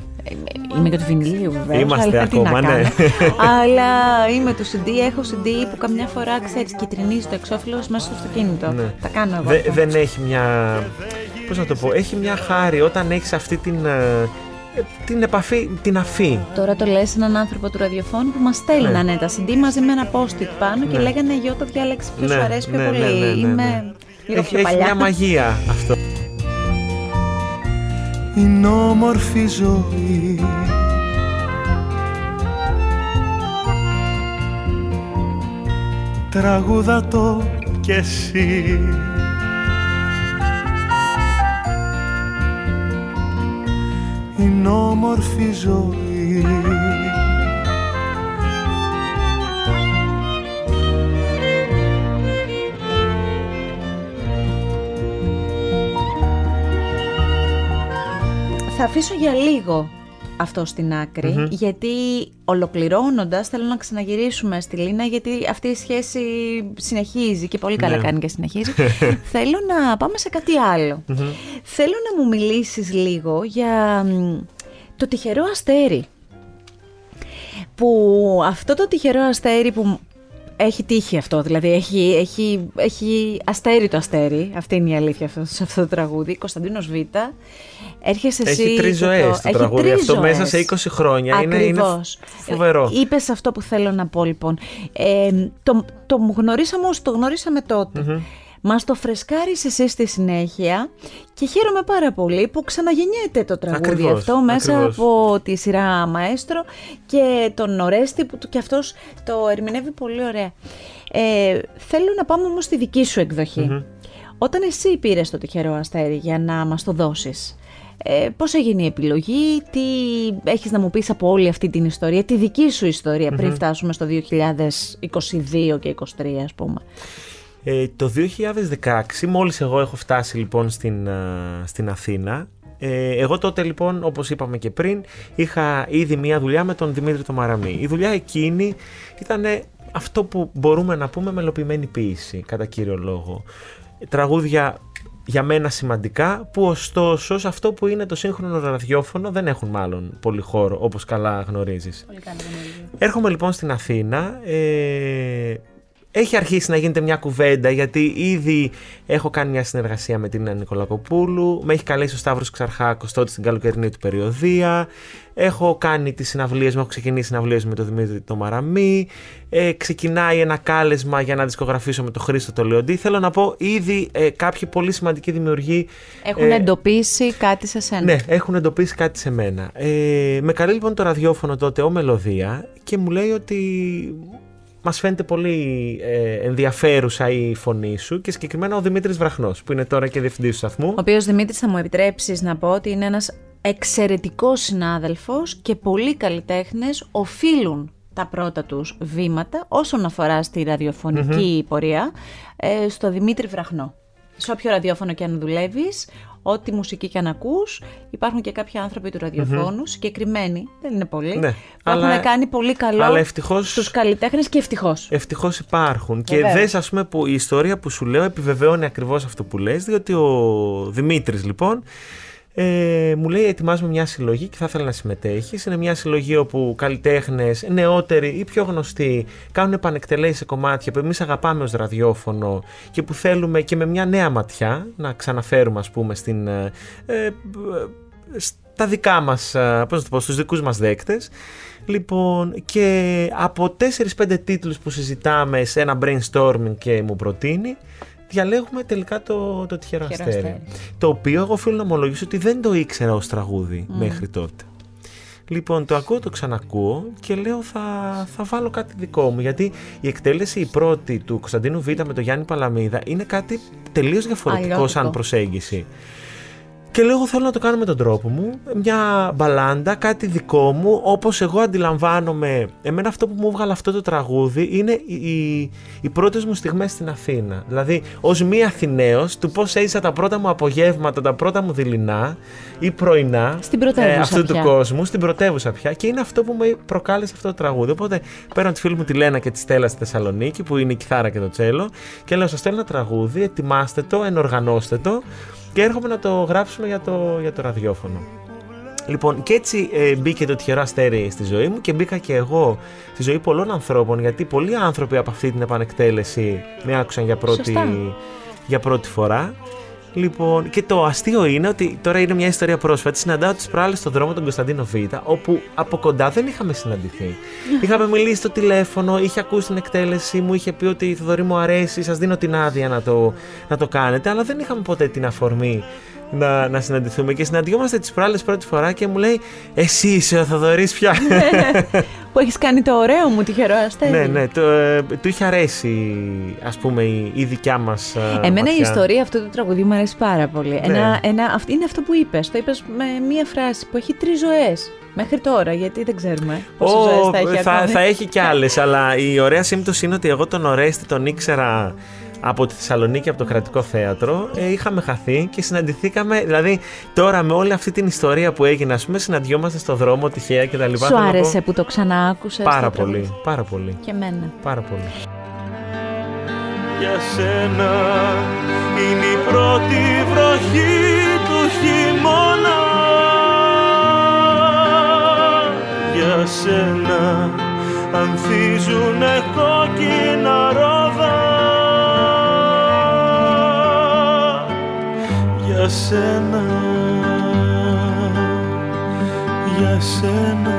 Είμαι και του βινιλίου βέβαια. Είμαστε αλλά, ακόμα, ναι. Αλλά είμαι του σι ντι, έχω σι ντι που καμιά φορά, ξέρεις, κυτρινίζει το εξώφυλλος μέσα στο αυτοκίνητο. Ναι. Τα κάνω εγώ. Δε, δεν έχει μια. Πώς να το πω, έχει μια χάρη όταν έχεις αυτή την. Την επαφή, την αφή. Τώρα το λες έναν άνθρωπο του ραδιοφώνου που μας στέλνανε ναι. τα σι ντι μαζί με ένα post-it πάνω ναι. και λέγανε Γιώτα, διάλεξε ποιο σου ναι. αρέσει πιο ναι, πολύ. Ναι, ναι, ναι, ναι, ναι. Είμαι λίγο έχει, πιο παλιά. Έχει μια μαγεία αυτό. Είναι όμορφη ζωή. Τραγούδα το κι εσύ. Είναι όμορφη ζωή. Θα αφήσω για λίγο αυτό στην άκρη, mm-hmm. γιατί ολοκληρώνοντας θέλω να ξαναγυρίσουμε στη Λίνα, γιατί αυτή η σχέση συνεχίζει και πολύ καλά yeah. κάνει και συνεχίζει. Θέλω να πάμε σε κάτι άλλο. Mm-hmm. Θέλω να μου μιλήσεις λίγο για το τυχερό αστέρι. Που αυτό το τυχερό αστέρι που έχει τύχει αυτό, δηλαδή έχει, έχει, έχει αστέρι το αστέρι, αυτή είναι η αλήθεια αυτό, σε αυτό το τραγούδι, Κωνσταντίνος Βήτα. Έρχεσαι εσύ. Έχει τρεις ζωές το τραγούδι αυτό μέσα σε είκοσι χρόνια. Ακριβώς. Είναι, είναι φοβερό. Είπες αυτό που θέλω να πω λοιπόν. Ε, το, το γνωρίσαμε όσο το γνωρίσαμε τότε. Mm-hmm. Μας το φρεσκάρεις εσύ στη συνέχεια και χαίρομαι πάρα πολύ που ξαναγεννιέται το τραγούδι ακριβώς, αυτό μέσα ακριβώς. από τη σειρά Μαέστρο και τον Ορέστη που και αυτός το ερμηνεύει πολύ ωραία. Ε, θέλω να πάμε όμως στη δική σου εκδοχή. Mm-hmm. Όταν εσύ πήρες το τυχερό αστέρι για να μας το δώσεις, Ε, πώς έγινε η επιλογή, τι έχεις να μου πεις από όλη αυτή την ιστορία, τη δική σου ιστορία πριν mm-hmm. φτάσουμε στο δύο χιλιάδες είκοσι δύο και είκοσι τρία ας πούμε. Ε, το δύο χιλιάδες δεκαέξι μόλις εγώ έχω φτάσει λοιπόν στην, στην Αθήνα. Ε, εγώ τότε λοιπόν, όπως είπαμε και πριν, είχα ήδη μια δουλειά με τον Δημήτρη το Μαραμή. Η δουλειά εκείνη ήταν αυτό που μπορούμε να πούμε μελοποιημένη ποίηση κατά κύριο λόγο. Τραγούδια για μένα σημαντικά, που ωστόσο σε αυτό που είναι το σύγχρονο ραδιόφωνο δεν έχουν μάλλον πολύ χώρο, όπως καλά γνωρίζεις. Πολύ καλά. Έρχομαι λοιπόν στην Αθήνα, ε, έχει αρχίσει να γίνεται μια κουβέντα, γιατί ήδη έχω κάνει μια συνεργασία με την Λίνα Νικολακοπούλου, με έχει καλέσει ο Σταύρος Ξαρχάκος τότε στην καλοκαιρινή του περιοδία, έχω κάνει τις συναυλίες μου, έχω ξεκινήσει συναυλίες με τον Δημήτρη το Μαραμή, ε, ξεκινάει ένα κάλεσμα για να δισκογραφήσω με τον Χρήστο Τολιοντή. Θέλω να πω, ήδη ε, κάποιοι πολύ σημαντικοί δημιουργοί έχουν ε, εντοπίσει κάτι σε σένα. Ναι, έχουν εντοπίσει κάτι σε μένα. Ε, με καλεί λοιπόν το ραδιόφωνο τότε ο Μελωδία και μου λέει ότι μας φαίνεται πολύ ε, ενδιαφέρουσα η φωνή σου και συγκεκριμένα ο Δημήτρης Βραχνός, που είναι τώρα και διευθυντής του σταθμού. Ο οποίος Δημήτρης, θα μου επιτρέψεις να πω ότι είναι ένας εξαιρετικός συνάδελφος και πολλοί καλλιτέχνες οφείλουν τα πρώτα τους βήματα όσον αφορά στη ραδιοφωνική mm-hmm. πορεία ε, στο Δημήτρη Βραχνό. Σε όποιο ραδιόφωνο και αν δουλεύεις, ό,τι μουσική και αν ακούς, υπάρχουν και κάποιοι άνθρωποι του ραδιοφώνου, mm-hmm. συγκεκριμένοι, δεν είναι πολλοί, ναι, που έχουν κάνει πολύ καλό ευτυχώς, στους καλλιτέχνες και ευτυχώς. Ευτυχώς υπάρχουν. Βεβαίως. Και δες, ας πούμε, που η ιστορία που σου λέω επιβεβαιώνει ακριβώς αυτό που λες, διότι ο Δημήτρης, λοιπόν, Ε, μου λέει ετοιμάζουμε μια συλλογή και θα ήθελα να συμμετέχεις. Είναι μια συλλογή όπου καλλιτέχνες νεότεροι ή πιο γνωστοί κάνουν επανεκτελέσεις σε κομμάτια που εμείς αγαπάμε ως ραδιόφωνο και που θέλουμε και με μια νέα ματιά να ξαναφέρουμε, ας πούμε, στην, ε, ε, στα δικά μας, πώς να το πω, στους δικούς μας δέκτες. Λοιπόν, και από τέσσερις πέντε τίτλους που συζητάμε σε ένα brainstorming και μου προτείνει, διαλέγουμε τελικά το, το τυχερό αστέρι. αστέρι. Το οποίο εγώ οφείλω να ομολογήσω ότι δεν το ήξερα ως τραγούδι mm. μέχρι τότε. Λοιπόν, το ακούω, το ξανακούω και λέω θα, θα βάλω κάτι δικό μου. Γιατί η εκτέλεση η πρώτη του Κωνσταντίνου Βήτα με τον Γιάννη Παλαμίδα είναι κάτι τελείως διαφορετικό Αλλιώτικο. Σαν προσέγγιση. Και λέω εγώ θέλω να το κάνω με τον τρόπο μου, μια μπαλάντα, κάτι δικό μου, όπως εγώ αντιλαμβάνομαι. Εμένα αυτό που μου έβγαλε αυτό το τραγούδι είναι οι, οι πρώτες μου στιγμές στην Αθήνα. Δηλαδή, ως μη Αθηναίος, του πώς έζησα τα πρώτα μου απογεύματα, τα πρώτα μου δειλινά ή πρωινά ε, αυτού πια. Του κόσμου, στην πρωτεύουσα πια. Και είναι αυτό που με προκάλεσε αυτό το τραγούδι. Οπότε παίρνω τη φίλη μου τη Λένα και τη Στέλλα στη Θεσσαλονίκη, που είναι η κιθάρα και το τσέλο, και λέω: σας στέλνω ένα τραγούδι, ετοιμάστε το, ενοργανώστε το. Και έρχομαι να το γράψουμε για το, για το ραδιόφωνο. Λοιπόν, και έτσι ε, μπήκε το τυχερό αστέρι στη ζωή μου και μπήκα και εγώ στη ζωή πολλών ανθρώπων, γιατί πολλοί άνθρωποι από αυτή την επανεκτέλεση με άκουσαν για πρώτη, για πρώτη φορά. Λοιπόν, και το αστείο είναι ότι τώρα είναι μια ιστορία πρόσφατη. Συναντάω τις προάλλες στον δρόμο τον Κωνσταντίνο Βήτα, όπου από κοντά δεν είχαμε συναντηθεί. Είχαμε μιλήσει στο τηλέφωνο, είχε ακούσει την εκτέλεση μου, είχε πει ότι Θοδωρή μου αρέσει, σας δίνω την άδεια να το, να το κάνετε, αλλά δεν είχαμε ποτέ την αφορμή να, να συναντηθούμε. Και συναντιόμαστε τις προάλλες πρώτη φορά και μου λέει: εσύ είσαι ο Θοδωρής πια. Που έχεις κάνει το ωραίο μου τυχερό αστέρι. Ναι, ναι, το, ε, του είχε αρέσει, ας πούμε, η, η δικιά μας ματιά. Εμένα ματιά. Η ιστορία αυτού του τραγουδιού μου αρέσει πάρα πολύ. Ναι. Ένα, ένα, είναι αυτό που είπες, το είπες με μία φράση που έχει τρεις ζωές μέχρι τώρα, γιατί δεν ξέρουμε πόσες oh, ζωές θα έχει θα, ακόμη. Θα έχει κι άλλες, αλλά η ωραία σύμπτωση είναι ότι εγώ τον Ορέστη τον ήξερα από τη Θεσσαλονίκη, από το Κρατικό Θέατρο, ε, είχαμε χαθεί και συναντηθήκαμε. Δηλαδή, τώρα με όλη αυτή την ιστορία που έγινε, ας πούμε, συναντιόμαστε στον δρόμο τυχαία και τα λοιπά. Σου άρεσε που το ξαναάκουσες? Πάρα πολύ, τραγούδι. Πάρα πολύ. Και εμένα. Πάρα πολύ. Για σένα είναι η πρώτη βροχή του χειμώνα. Για σένα ανθίζουνε κόκκινα ρόδα. Για σένα, για σένα,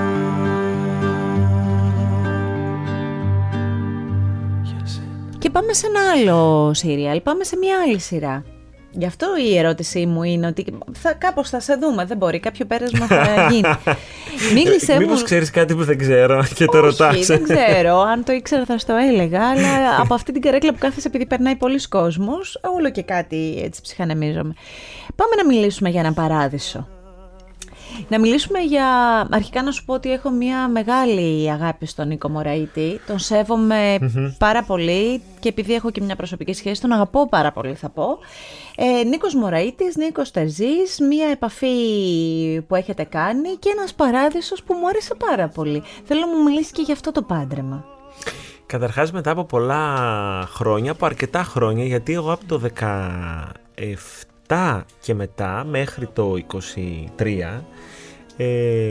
για σένα. Και πάμε σε ένα άλλο σύριαλ, πάμε σε μια άλλη σειρά. Γι' αυτό η ερώτησή μου είναι ότι θα, κάπως θα σε δούμε, δεν μπορεί, κάποιο πέρασμα θα γίνει. Μίλησε μήπως μου... ξέρεις κάτι που δεν ξέρω και το ρωτάς? Όχι, δεν ξέρω, αν το ήξερα θα στο έλεγα, αλλά από αυτή την καρέκλα που κάθεσαι, επειδή περνάει πολλοί κόσμος, όλο και κάτι έτσι ψυχανεμίζομαι. Πάμε να μιλήσουμε για έναν παράδεισο. Να μιλήσουμε για... Αρχικά να σου πω ότι έχω μια μεγάλη αγάπη στον Νίκο Μωραΐτη. Τον σέβομαι mm-hmm. πάρα πολύ και επειδή έχω και μια προσωπική σχέση, τον αγαπώ πάρα πολύ, θα πω. Ε, Νίκος Μωραΐτης, Νίκος Τερζής, μια επαφή που έχετε κάνει και ένας παράδεισος που μου άρεσε πάρα πολύ. Θέλω να μου μιλήσεις και για αυτό το πάντρεμα. Καταρχάς, μετά από πολλά χρόνια, από αρκετά χρόνια, γιατί εγώ από το δεκαεπτά και μετά μέχρι το είκοσι τρία... Ε,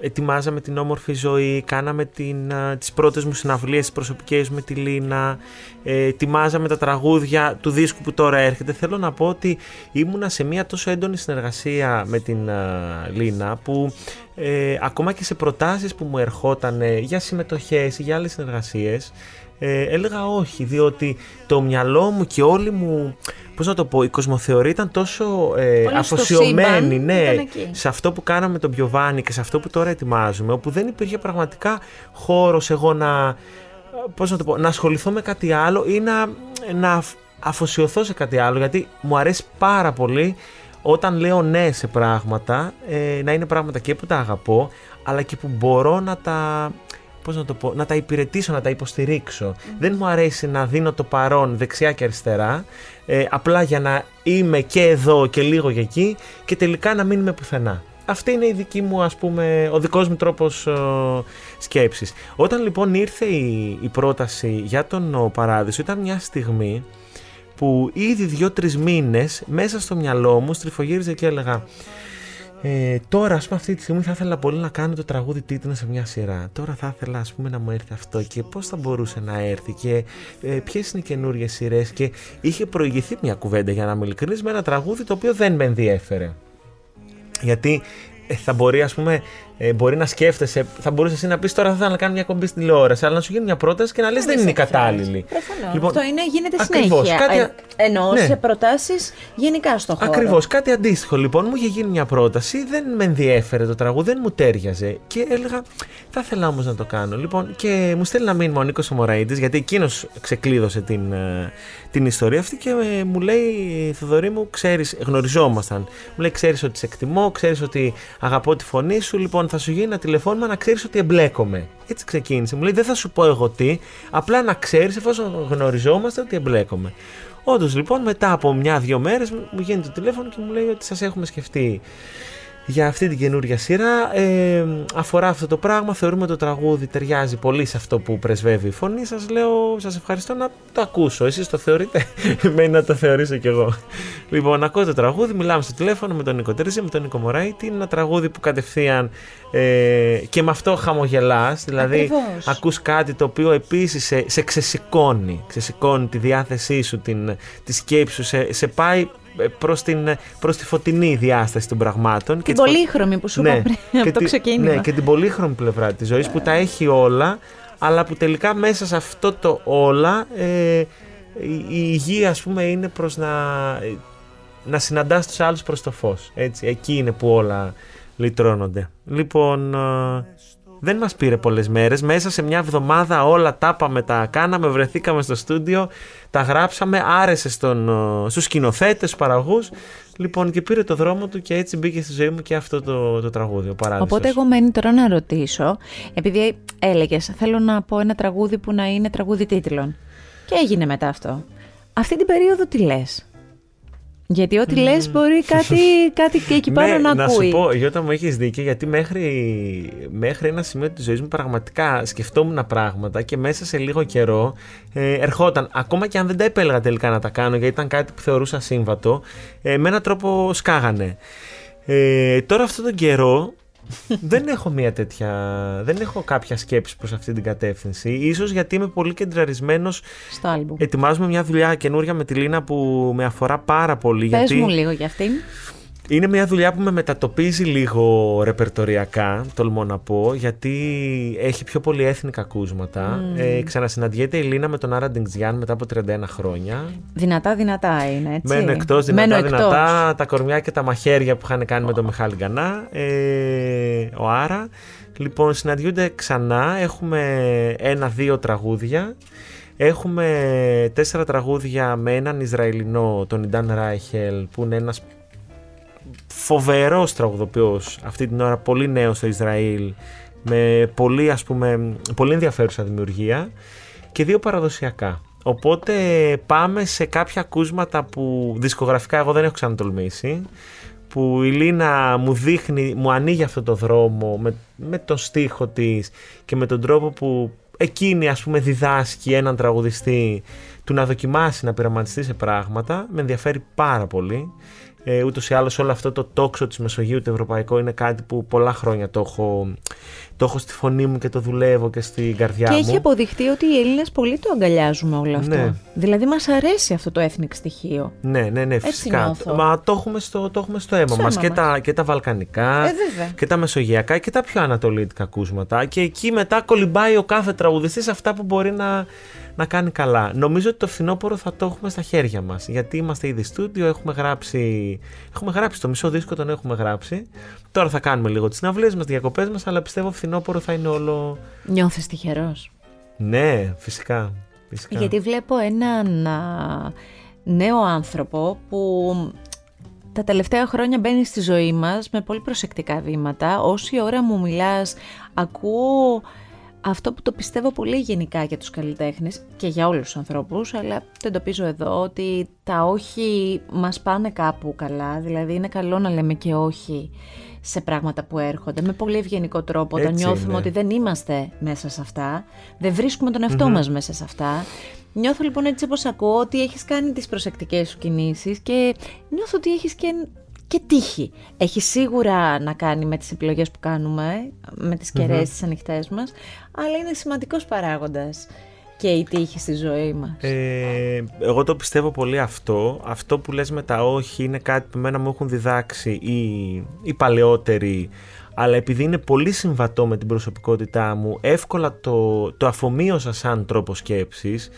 ετοιμάζαμε την όμορφη ζωή, κάναμε την, α, τις πρώτες μου συναυλίες, τις προσωπικές με τη Λίνα, ε, ετοιμάζαμε τα τραγούδια του δίσκου που τώρα έρχεται. Θέλω να πω ότι ήμουνα σε μια τόσο έντονη συνεργασία με την α, Λίνα που ε, ακόμα και σε προτάσεις που μου ερχόταν για συμμετοχές ή για άλλες συνεργασίες, Ε, έλεγα όχι, διότι το μυαλό μου και όλη μου, πώς να το πω, η κοσμοθεωρία ήταν τόσο ε, αφοσιωμένη, ναι, σε αυτό που κάναμε με τον Πιοβάνι και σε αυτό που τώρα ετοιμάζουμε, όπου δεν υπήρχε πραγματικά χώρος εγώ να, πώς να το πω, να ασχοληθώ με κάτι άλλο ή να, να αφοσιωθώ σε κάτι άλλο, γιατί μου αρέσει πάρα πολύ όταν λέω ναι σε πράγματα, ε, να είναι πράγματα και που τα αγαπώ, αλλά και που μπορώ να τα... πώς να το πω, να τα υπηρετήσω, να τα υποστηρίξω. Mm. Δεν μου αρέσει να δίνω το παρόν δεξιά και αριστερά, ε, απλά για να είμαι και εδώ και λίγο και εκεί και τελικά να μην είμαι πουθενά. Αυτή είναι η δική μου, ας πούμε, ο δικός μου τρόπος ο, σκέψης. Όταν λοιπόν ήρθε η, η πρόταση για τον ο, Παράδεισο, ήταν μια στιγμή που ήδη δύο-τρεις μήνες μέσα στο μυαλό μου στριφογύριζε και έλεγα: Ε, τώρα, ας πούμε, αυτή τη στιγμή θα ήθελα πολύ να κάνω το τραγούδι τίτλο σε μια σειρά. Τώρα θα ήθελα, ας πούμε, να μου έρθει αυτό και πώς θα μπορούσε να έρθει και ε, ποιες είναι οι καινούριες σειρές. Και είχε προηγηθεί μια κουβέντα, για να είμαι ειλικρινής, με ένα τραγούδι το οποίο δεν με ενδιέφερε. Γιατί ε, θα μπορεί, ας πούμε, ε, μπορεί να σκέφτεσαι, θα μπορούσε εσύ να πεις: τώρα θα ήθελα να κάνω μια κομπή στην τηλεόραση, αλλά να σου γίνει μια πρόταση και να λες: δεν είναι κατάλληλη. Προφανώς. Λοιπόν, αυτό είναι, γίνεται ακριβώς, συνέχεια. Κάτι... Ε, εννοώ ναι. σε προτάσεις γενικά στο χώρο. Ακριβώς. Κάτι αντίστοιχο. Λοιπόν, μου είχε γίνει μια πρόταση, δεν με ενδιέφερε το τραγούδι, δεν μου τέριαζε. Και έλεγα: θα ήθελα όμως να το κάνω. Λοιπόν, και μου στέλνει ένα μήνυμα ο Νίκος Μωραΐτης, γιατί εκείνος ξεκλείδωσε την, την ιστορία αυτή και ε, μου λέει: Θοδωρή μου, ξέρεις, γνωριζόμασταν. Μου λέει: ξέρεις ότι σε εκτιμώ, ξέρεις ότι αγαπώ τη φωνή σου. Λοιπόν, θα σου γίνει ένα τηλεφώνημα να ξέρεις ότι εμπλέκομαι. Έτσι ξεκίνησε. Μου λέει: δεν θα σου πω εγώ τι, απλά να ξέρεις, εφόσον γνωριζόμαστε, ότι εμπλέκομαι. Όντως, λοιπόν, μετά από μια-δύο μέρες μου γίνεται το τηλέφωνο και μου λέει ότι σας έχουμε σκεφτεί για αυτή την καινούργια σειρά. Ε, αφορά αυτό το πράγμα, θεωρούμε το τραγούδι ταιριάζει πολύ σε αυτό που πρεσβεύει η φωνή. Σας λέω, σας ευχαριστώ, να το ακούσω. Εσείς το θεωρείτε, μένει να το θεωρήσω κι εγώ. Λοιπόν, ακούω το τραγούδι, μιλάμε στο τηλέφωνο με τον Νίκο Τερζή, με τον Νίκο Μωραΐτη. Είναι ένα τραγούδι που κατευθείαν ε, και με αυτό χαμογελάς. Δηλαδή, ακριβώς, ακούς κάτι το οποίο επίσης σε, σε ξεσηκώνει, ξεσηκώνει τη διάθεσή σου, την, τη σκέψη σου, σε, σε πάει προς, την, προς τη φωτεινή διάσταση των πραγμάτων. Την και πολύχρωμη φω... που σου είπα πριν από το ξεκίνημα. Ναι, και την πολύχρωμη πλευρά της ζωής που τα έχει όλα, αλλά που τελικά μέσα σε αυτό το όλα ε, η υγεία, ας πούμε, είναι προς να, να συναντάς τους άλλους προς το φως. Έτσι, εκεί είναι που όλα λυτρώνονται. Λοιπόν, ε, δεν μας πήρε πολλές μέρες. Μέσα σε μια εβδομάδα όλα τα πάμε, τα κάναμε, βρεθήκαμε στο στούντιο, τα γράψαμε, άρεσε στον, στους σκηνοθέτες, στους παραγούς. Λοιπόν, και πήρε το δρόμο του και έτσι μπήκε στη ζωή μου και αυτό το, το τραγούδι, ο Παράδεισος. Οπότε εγώ μένει τώρα να ρωτήσω, επειδή έλεγες θέλω να πω ένα τραγούδι που να είναι τραγούδι τίτλων. Και έγινε μετά αυτό. Αυτή την περίοδο τι λες? Γιατί ό,τι mm. λες μπορεί κάτι, κάτι και εκεί πάνω να, να ακούει. Να σου πω, Γιώτα μου, έχεις δίκιο, γιατί μέχρι, μέχρι ένα σημείο της ζωής μου πραγματικά σκεφτόμουν πράγματα και μέσα σε λίγο καιρό ε, ερχόταν, ακόμα και αν δεν τα επέλεγα τελικά να τα κάνω, γιατί ήταν κάτι που θεωρούσα σύμβατο, ε, με έναν τρόπο σκάγανε. Ε, τώρα αυτόν τον καιρό δεν έχω μια τέτοια, δεν έχω κάποια σκέψη προς αυτή την κατεύθυνση. Ίσως γιατί είμαι πολύ κεντραρισμένος. Στο άλμπου. Ετοιμάζουμε μια δουλειά καινούρια με τη Λίνα που με αφορά πάρα πολύ. Πες γιατί μου λίγο για αυτήν. Είναι μια δουλειά που με μετατοπίζει λίγο ρεπερτοριακά, τολμώ να πω, γιατί έχει πιο πολύ έθνικα ακούσματα. Mm. Ε, ξανασυναντιέται η Λίνα με τον Άρα Ντιντζιάν μετά από τριάντα ένα χρόνια. Δυνατά-δυνατά είναι, έτσι. Μένω εκτός, δυνατά-δυνατά, τα κορμιά και τα μαχαίρια που είχαν κάνει oh. με τον Μιχάλη Γκανά, ε, ο Άρα. Λοιπόν, συναντιούνται ξανά, έχουμε ένα-δύο τραγούδια. Έχουμε τέσσερα τραγούδια με έναν Ισραηλινό, τον Ιντάν Ράιχελ, που είναι ένας φοβερός τραγουδοποιός, αυτή την ώρα πολύ νέος στο Ισραήλ, με πολύ, ας πούμε, πολύ ενδιαφέρουσα δημιουργία, και δύο παραδοσιακά. Οπότε πάμε σε κάποια ακούσματα που δισκογραφικά εγώ δεν έχω ξανατολμήσει, που η Λίνα μου δείχνει, μου ανοίγει αυτό το δρόμο με, με τον στίχο της και με τον τρόπο που εκείνη, ας πούμε, διδάσκει έναν τραγουδιστή του να δοκιμάσει, να πειραματιστεί σε πράγματα. Με ενδιαφέρει πάρα πολύ. Ε, ούτως ή άλλως όλο αυτό το τόξο της Μεσογείου, το ευρωπαϊκό, είναι κάτι που πολλά χρόνια το έχω, το έχω στη φωνή μου και το δουλεύω και στην καρδιά και μου. Και έχει αποδειχτεί ότι οι Έλληνες πολύ το αγκαλιάζουμε όλο αυτό. Ναι. Δηλαδή μας αρέσει αυτό το ethnic στοιχείο. Ναι, ναι, ναι, φυσικά. Μα το έχουμε στο, το έχουμε στο αίμα, αίμα μας. Και τα, και τα βαλκανικά, ε, και τα μεσογειακά και τα πιο ανατολίτικα ακούσματα. Και εκεί μετά κολυμπάει ο κάθε τραγουδιστής αυτά που μπορεί να, να κάνει καλά. Νομίζω ότι το φθινόπωρο θα το έχουμε στα χέρια μας. Γιατί είμαστε ήδη στούντιο, έχουμε γράψει, έχουμε γράψει το μισό δίσκο, τον έχουμε γράψει. Τώρα θα κάνουμε λίγο τις συναυλίες μας, τις διακοπές μας, αλλά πιστεύω φθινόπωρο θα είναι όλο. Νιώθεις τυχερός? Ναι, φυσικά, φυσικά. Γιατί βλέπω έναν νέο άνθρωπο που τα τελευταία χρόνια μπαίνει στη ζωή μας με πολύ προσεκτικά βήματα. Όση ώρα μου μιλάς, ακούω αυτό που το πιστεύω πολύ γενικά για τους καλλιτέχνες και για όλους τους ανθρώπους, αλλά το εντοπίζω εδώ ότι τα όχι μας πάνε κάπου καλά, δηλαδή είναι καλό να λέμε και όχι σε πράγματα που έρχονται, με πολύ ευγενικό τρόπο, όταν νιώθουμε είναι. Ότι δεν είμαστε μέσα σε αυτά, δεν βρίσκουμε τον εαυτό mm-hmm. μας μέσα σε αυτά. Νιώθω λοιπόν έτσι όπως ακούω ότι έχεις κάνει τις προσεκτικές σου κινήσεις και νιώθω ότι έχεις και... και τύχη. Έχει σίγουρα να κάνει με τις επιλογές που κάνουμε, με τις κεραίες, mm-hmm. τις ανοιχτές μας, αλλά είναι σημαντικός παράγοντας και η τύχη στη ζωή μας. Ε, εγώ το πιστεύω πολύ αυτό. Αυτό που λες με τα όχι είναι κάτι που εμένα μου έχουν διδάξει οι, οι παλαιότεροι, αλλά επειδή είναι πολύ συμβατό με την προσωπικότητά μου, εύκολα το, το αφομοίωσα σαν τρόπο σκέψης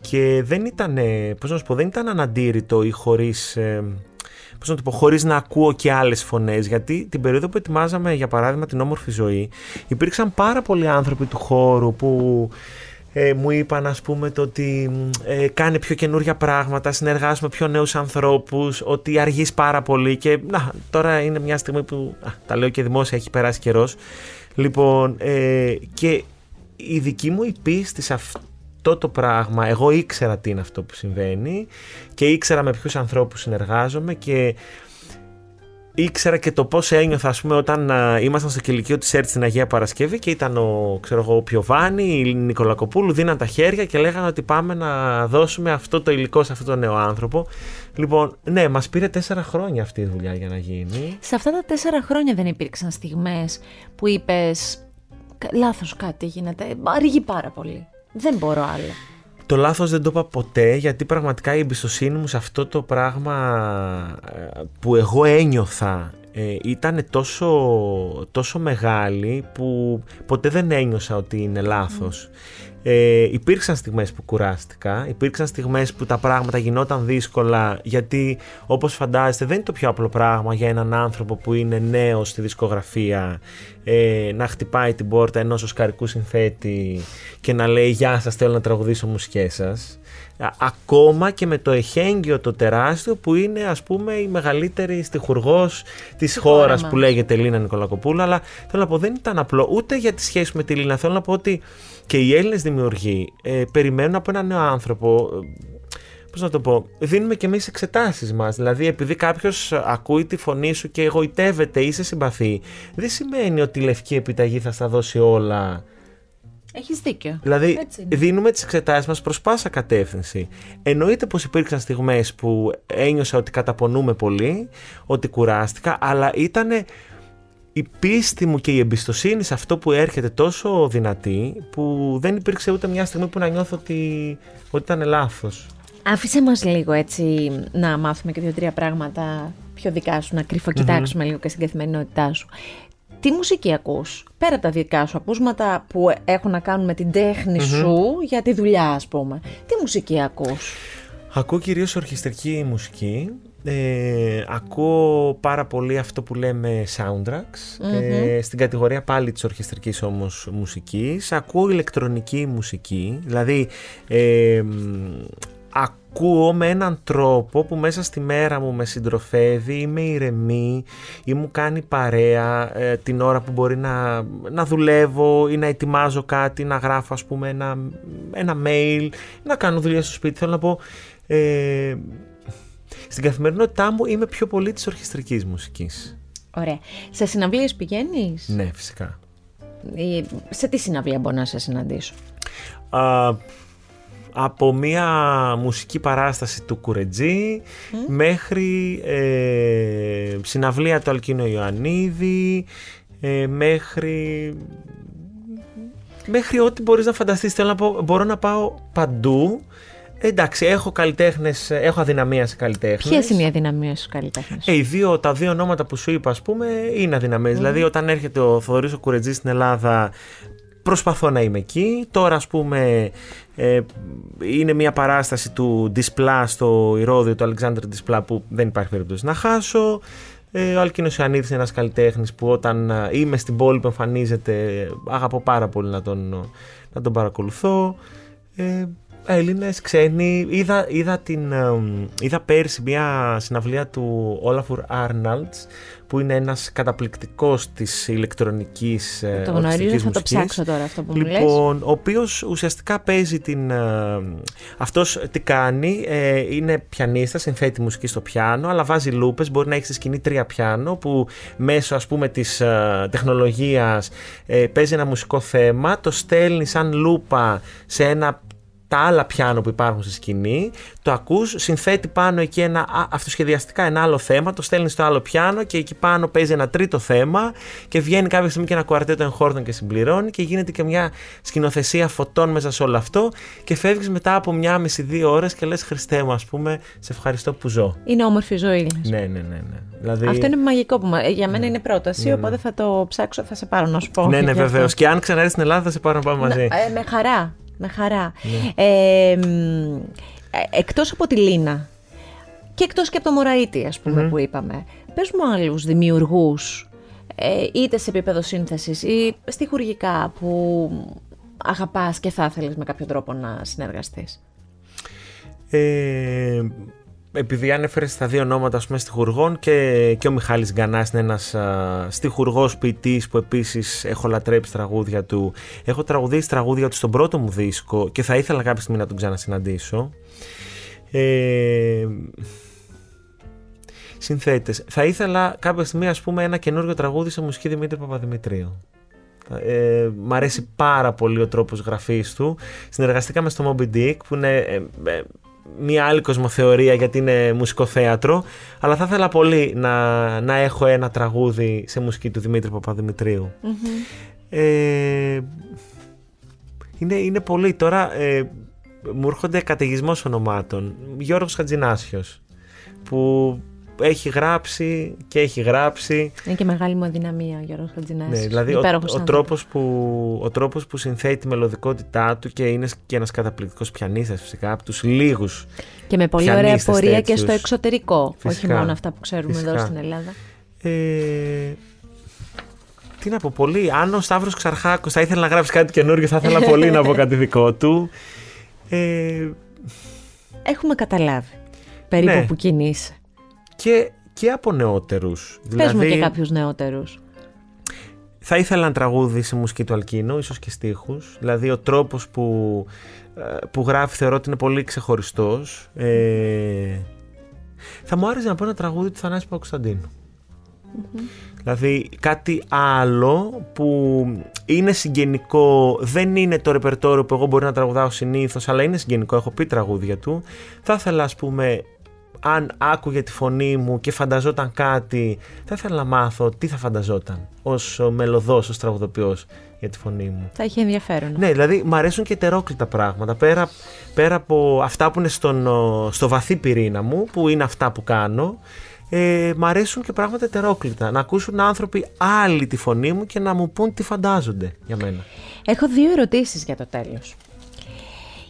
και δεν ήταν, πώς να σου πω, δεν ήταν αναντήρητο ή χωρίς... Ε, πώς να το πω, χωρίς να ακούω και άλλες φωνές, γιατί την περίοδο που ετοιμάζαμε, για παράδειγμα, την Όμορφη Ζωή, υπήρξαν πάρα πολλοί άνθρωποι του χώρου που ε, μου είπαν, ας πούμε, το ότι ε, κάνει πιο καινούργια πράγματα, συνεργάζομαι πιο νέους ανθρώπους, ότι αργείς πάρα πολύ και να, τώρα είναι μια στιγμή που α, τα λέω και δημόσια, έχει περάσει καιρός. Λοιπόν, ε, και η δική μου η πίστη σε αυτό το πράγμα, εγώ ήξερα τι είναι αυτό που συμβαίνει και ήξερα με ποιους ανθρώπους συνεργάζομαι και ήξερα και το πώς ένιωθα, ας πούμε, όταν α, ήμασταν στο κηλικείο της ΕΡΤ στην Αγία Παρασκευή και ήταν ο, ξέρω εγώ, ο Πιοβάνι, η Νικολακοπούλου, δίναν τα χέρια και λέγανε ότι πάμε να δώσουμε αυτό το υλικό σε αυτόν τον νέο άνθρωπο. Λοιπόν, ναι, μας πήρε τέσσερα χρόνια αυτή η δουλειά για να γίνει. Σε αυτά τα τέσσερα χρόνια δεν υπήρξαν στιγμές που είπες λάθος κάτι γίνεται, αργεί πάρα πολύ, δεν μπορώ άλλο? Το λάθος δεν το είπα ποτέ, γιατί πραγματικά η εμπιστοσύνη μου σε αυτό το πράγμα που εγώ ένιωθα ε, ήταν τόσο, τόσο μεγάλη που ποτέ δεν ένιωσα ότι είναι λάθος. Mm. Ε, υπήρξαν στιγμές που κουράστηκα, υπήρξαν στιγμές που τα πράγματα γινόταν δύσκολα, γιατί όπως φαντάζεστε δεν είναι το πιο απλό πράγμα για έναν άνθρωπο που είναι νέος στη δισκογραφία ε, να χτυπάει την πόρτα ενός οσκαρικού συνθέτη και να λέει «Γεια σας, θέλω να τραγουδήσω μουσικές σας». Ακόμα και με το εχέγγυο το τεράστιο που είναι, ας πούμε, η μεγαλύτερη στιχουργός της χώρας χώρα που λέγεται Λίνα Νικολακοπούλου. Αλλά θέλω να πω, δεν ήταν απλό ούτε για τη σχέση με τη Λίνα. Θέλω να πω ότι και οι Έλληνες δημιουργοί ε, περιμένουν από έναν νέο άνθρωπο. Πώς να το πω, δίνουμε και εμείς εξετάσεις μας. Δηλαδή, επειδή κάποιος ακούει τη φωνή σου και εγωιτεύεται ή σε συμπαθεί, δεν σημαίνει ότι η λευκή επιταγή θα στα δώσει όλα. Έχεις δίκιο. Δηλαδή, δίνουμε τις εξετάσεις μας προς πάσα κατεύθυνση. Εννοείται πως υπήρξαν στιγμές που ένιωσα ότι καταπονούμε πολύ, ότι κουράστηκα, αλλά ήταν η πίστη μου και η εμπιστοσύνη σε αυτό που έρχεται τόσο δυνατή, που δεν υπήρξε ούτε μια στιγμή που να νιώθω ότι, ότι ήταν λάθος. Άφησε μας λίγο έτσι να μάθουμε και δύο-τρία πράγματα πιο δικά σου, να κρυφοκοιτάξουμε mm-hmm. λίγο και στην καθημερινότητά σου. Τι μουσική ακούς, πέρα τα δικά σου ακούσματα που έχουν να κάνουν με την τέχνη mm-hmm. σου για τη δουλειά, ας πούμε. Τι μουσική ακούς? Ακούω κυρίως ορχιστρική μουσική. Ε, ακούω πάρα πολύ αυτό που λέμε soundtracks, mm-hmm. ε, στην κατηγορία πάλι της ορχιστρικής όμως μουσικής. Ακούω ηλεκτρονική μουσική, δηλαδή ε, ακούω με έναν τρόπο που μέσα στη μέρα μου με συντροφεύει ή με ηρεμεί ή μου κάνει παρέα ε, την ώρα που μπορεί να, να δουλεύω ή να ετοιμάζω κάτι, να γράφω ας πούμε ένα, ένα mail, να κάνω δουλειά στο σπίτι. Θέλω να πω, ε, στην καθημερινότητά μου είμαι πιο πολύ της ορχιστρικής μουσικής. Ωραία. Σε συναυλίες πηγαίνεις? Ναι, φυσικά. Ε, σε τι συναυλία μπορώ να σε συναντήσω? Α, από μία μουσική παράσταση του Κουρεντζή mm. μέχρι ε, συναυλία του Αλκίνοου Ιωαννίδη, ε, μέχρι, μέχρι ό,τι μπορείς να φανταστείς. Θέλω να πω, μπορώ να πάω παντού. Εντάξει, έχω καλλιτέχνες, έχω αδυναμία σε καλλιτέχνες. Ποιες είναι οι αδυναμίες στους καλλιτέχνες? Ε, οι δύο, τα δύο ονόματα που σου είπα, ας πούμε, είναι αδυναμίες. Mm. Δηλαδή, όταν έρχεται ο Θοδωρής ο Κουρεντζής στην Ελλάδα, προσπαθώ να είμαι εκεί. Τώρα, ας πούμε, ε, είναι μια παράσταση του Ντισπλά στο Ηρώδειο, του Αλεξάνδρου Ντισπλά, που δεν υπάρχει περίπτωση να χάσω. Ε, ο Αλκίνοος Ιωαννίδης είναι ένας καλλιτέχνης που όταν είμαι στην πόλη που εμφανίζεται, αγαπώ πάρα πολύ να τον, να τον παρακολουθώ. Ε, Έλληνες, ξένοι. Είδα, είδα, την, είδα πέρσι μια συναυλία του Olafur Arnalds, που είναι ένας καταπληκτικός της ηλεκτρονικής ορχιστρικής μουσικής. Το γνωρίζω, θα το ψάξω τώρα αυτό που μου λες. Λοιπόν, ο οποίος ουσιαστικά παίζει την... Αυτός τι κάνει, ε, είναι πιανίστας, συνθέτει μουσική στο πιάνο, αλλά βάζει λούπες, μπορεί να έχει στη σκηνή τρία πιάνο, που μέσω ας πούμε της ε, τεχνολογίας ε, παίζει ένα μουσικό θέμα, το στέλνει σαν λούπα σε ένα... τα άλλα πιάνο που υπάρχουν στη σκηνή, το ακούς, συνθέτει πάνω εκεί ένα, αυτοσχεδιαστικά ένα άλλο θέμα, το στέλνει στο άλλο πιάνο και εκεί πάνω παίζει ένα τρίτο θέμα και βγαίνει κάποια στιγμή και ένα κουαρτέτο εγχόρδων και συμπληρώνει και γίνεται και μια σκηνοθεσία φωτών μέσα σε όλο αυτό και φεύγεις μετά από μια μισή δύο ώρες και λες Χριστέ μου, ας πούμε, σε ευχαριστώ που ζω. Είναι όμορφη ζωή. Ναι, ναι, ναι. ναι. Δηλαδή... Αυτό είναι μαγικό που για μένα ναι. είναι πρόταση, ναι, ναι. οπότε θα το ψάξω, θα σε πάρω να σου πω. Ναι, ναι, βεβαίως. Και αν ξανάρθεις στην Ελλάδα θα σε πάρω να πάμε μαζί. Ε, με χαρά. Με χαρά. Yeah. Ε, εκτός από τη Λίνα και εκτός και από το Μωραΐτη, ας πούμε, mm-hmm. που είπαμε, πες μου άλλους δημιουργούς, ε, είτε σε επίπεδο σύνθεσης ή στιχουργικά, που αγαπάς και θα θέλεις με κάποιο τρόπο να συνεργαστείς. Ε... Επειδή ανέφερες τα δύο ονόματα, ας πούμε, στιχουργών και, και ο Μιχάλης Γκανάς είναι ένας α, στιχουργός ποιητής που επίσης έχω λατρέψει τραγούδια του. Έχω τραγουδίσει τραγούδια του στον πρώτο μου δίσκο και θα ήθελα κάποια στιγμή να τον ξανασυναντήσω. Ε, συνθέτες. Θα ήθελα κάποια στιγμή, ας πούμε, ένα καινούργιο τραγούδι σε μουσική Δημήτρη Παπαδημητρίου. Ε, μ' αρέσει πάρα πολύ ο τρόπος γραφής του. Συνεργαστήκαμε στο Moby Dick, που είναι ε, ε, μια άλλη κοσμοθεωρία γιατί είναι μουσικό θέατρο, αλλά θα ήθελα πολύ να, να έχω ένα τραγούδι σε μουσική του Δημήτρη Παπαδημητρίου. Mm-hmm. ε, είναι, είναι πολύ. Τώρα ε, μου έρχονται καταιγισμός ονομάτων. Γιώργος Χατζινάσιος, που έχει γράψει και έχει γράψει. Είναι και μεγάλη μου αδυναμία ο Γιώργος Χατζινάσιος. Ναι, δηλαδή ο, ο, τρόπος που, ο τρόπος που συνθέτει τη μελωδικότητά του, και είναι και ένας καταπληκτικός πιανίστας, φυσικά, από τους λίγους. Και με πολύ ωραία πορεία τέτοιους, και στο εξωτερικό. Φυσικά, όχι μόνο αυτά που ξέρουμε φυσικά εδώ στην Ελλάδα. Ε, τι να πω, πολύ. Αν ο Σταύρος Ξαρχάκος θα ήθελε να γράψει κάτι καινούριο, θα ήθελα πολύ να πω κάτι δικό του. Ε, Έχουμε καταλάβει περίπου, ναι, που κινείσαι. Και, και από νεότερους. Πες δηλαδή, μου και κάποιους νεότερους. Θα ήθελα να τραγούδι σε μουσική του Αλκίνου, ίσως και στίχους. Δηλαδή ο τρόπος που, που γράφει θεωρώ ότι είναι πολύ ξεχωριστός. Ε, θα μου άρεσε να πω ένα τραγούδι του Θανάση Παπακωνσταντίνου. Mm-hmm. Δηλαδή κάτι άλλο που είναι συγγενικό, δεν είναι το ρεπερτόριο που εγώ μπορεί να τραγουδάω συνήθως, αλλά είναι συγγενικό, έχω πει τραγούδια του. Θα ήθελα, ας πούμε, αν άκουγε τη φωνή μου και φανταζόταν κάτι, θα ήθελα να μάθω τι θα φανταζόταν ως μελωδός, ως τραγουδοποιός για τη φωνή μου. Θα είχε ενδιαφέρον. Ναι, δηλαδή μου αρέσουν και ετερόκλητα πράγματα. Πέρα, πέρα από αυτά που είναι στον, στο βαθύ πυρήνα μου, που είναι αυτά που κάνω, ε, μ' αρέσουν και πράγματα ετερόκλητα. Να ακούσουν άνθρωποι άλλη τη φωνή μου και να μου πούν τι φαντάζονται για μένα. Έχω δύο ερωτήσεις για το τέλος.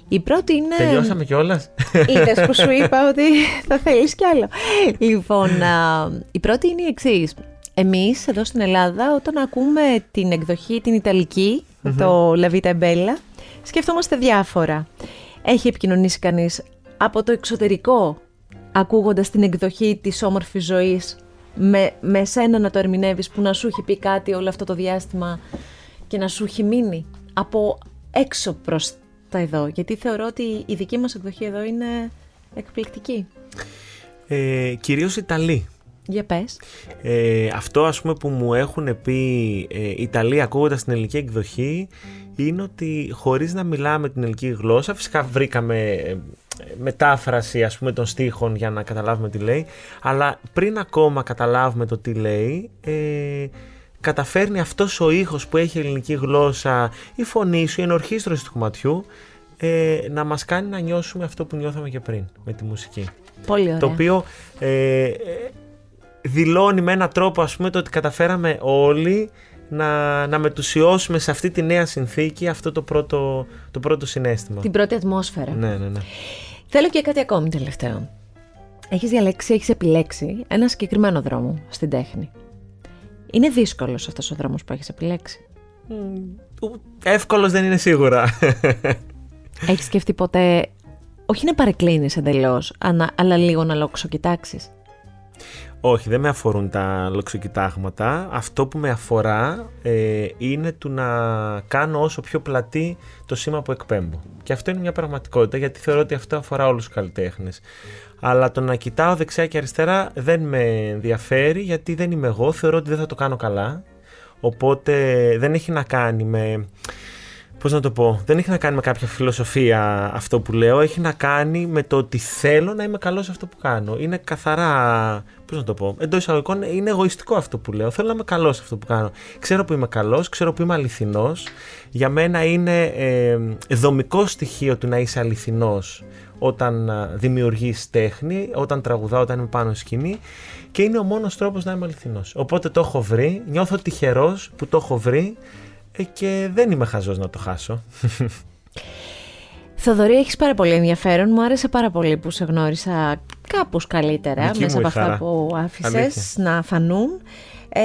Η πρώτη είναι... Τελειώσαμε κιόλας. Είδες που σου είπα ότι θα θέλεις κι άλλο. Λοιπόν, α, η πρώτη είναι η εξής. Εμείς εδώ στην Ελλάδα, όταν ακούμε την εκδοχή την Ιταλική, mm-hmm, το Λαβίτα Εμπέλα, σκεφτόμαστε διάφορα. Έχει επικοινωνήσει κανείς από το εξωτερικό, ακούγοντας την εκδοχή της όμορφης ζωής, με, με σένα να το ερμηνεύεις, που να σου έχει πει κάτι όλο αυτό το διάστημα και να σου έχει μείνει από έξω προς τα εδώ? Γιατί θεωρώ ότι η δική μας εκδοχή εδώ είναι εκπληκτική. Ε, κυρίως Ιταλοί. Για πες. Ε, αυτό, ας πούμε, που μου έχουν πει ε, Ιταλοί ακούγοντας την ελληνική εκδοχή, είναι ότι χωρίς να μιλάμε την ελληνική γλώσσα, φυσικά βρήκαμε μετάφραση, ας πούμε, των στίχων για να καταλάβουμε τι λέει, αλλά πριν ακόμα καταλάβουμε το τι λέει, ε, καταφέρνει αυτός ο ήχος που έχει η ελληνική γλώσσα, η φωνή σου, η ενορχήστρωση του κομματιού, ε, να μας κάνει να νιώσουμε αυτό που νιώθαμε και πριν με τη μουσική. Πολύ ωραία. Το οποίο ε, δηλώνει με έναν τρόπο, ας πούμε, το ότι καταφέραμε όλοι να, να μετουσιώσουμε σε αυτή τη νέα συνθήκη αυτό το πρώτο, το πρώτο συναίσθημα. Την πρώτη ατμόσφαιρα. Ναι, ναι, ναι. Θέλω και κάτι ακόμη τελευταίο. Έχεις διαλέξει, έχεις επιλέξει ένα συγκεκριμένο δρόμο στην τέχνη. Είναι δύσκολος αυτός ο δρόμος που έχεις επιλέξει? Εύκολος δεν είναι σίγουρα. Έχεις σκεφτεί ποτέ, όχι να παρεκκλίνεις εντελώς, αλλά λίγο να λοξοκοιτάξεις? Όχι, δεν με αφορούν τα λοξοκοιτάγματα. Αυτό που με αφορά ε, είναι του να κάνω όσο πιο πλατή το σήμα που εκπέμπω. Και αυτό είναι μια πραγματικότητα, γιατί θεωρώ ότι αυτό αφορά όλους τους καλλιτέχνες. Αλλά το να κοιτάω δεξιά και αριστερά δεν με ενδιαφέρει, γιατί δεν είμαι εγώ, θεωρώ ότι δεν θα το κάνω καλά. Οπότε δεν έχει να κάνει με... Πώς να το πω, δεν έχει να κάνει με κάποια φιλοσοφία αυτό που λέω, έχει να κάνει με το ότι θέλω να είμαι καλός σε αυτό που κάνω. Είναι καθαρά, πώς να το πω, εντός εισαγωγικών είναι εγωιστικό αυτό που λέω, θέλω να είμαι καλός σε αυτό που κάνω. Ξέρω που είμαι καλός, ξέρω που είμαι αληθινός. Για μένα είναι ε, δομικό στοιχείο του να είσαι αληθινός όταν δημιουργείς τέχνη, όταν τραγουδάω, όταν είμαι πάνω σκηνή, και είναι ο μόνος τρόπος να είμαι αληθινός. Οπότε το έχω βρει, νιώθω τυχερός που το έχω βρει, και δεν είμαι χαζός να το χάσω. Θοδωρή, έχεις πάρα πολύ ενδιαφέρον. Μου άρεσε πάρα πολύ που σε γνώρισα κάπως καλύτερα, Δική μέσα από χαρά. Αυτά που άφησες. Αλήθεια. Να φανούν. ε,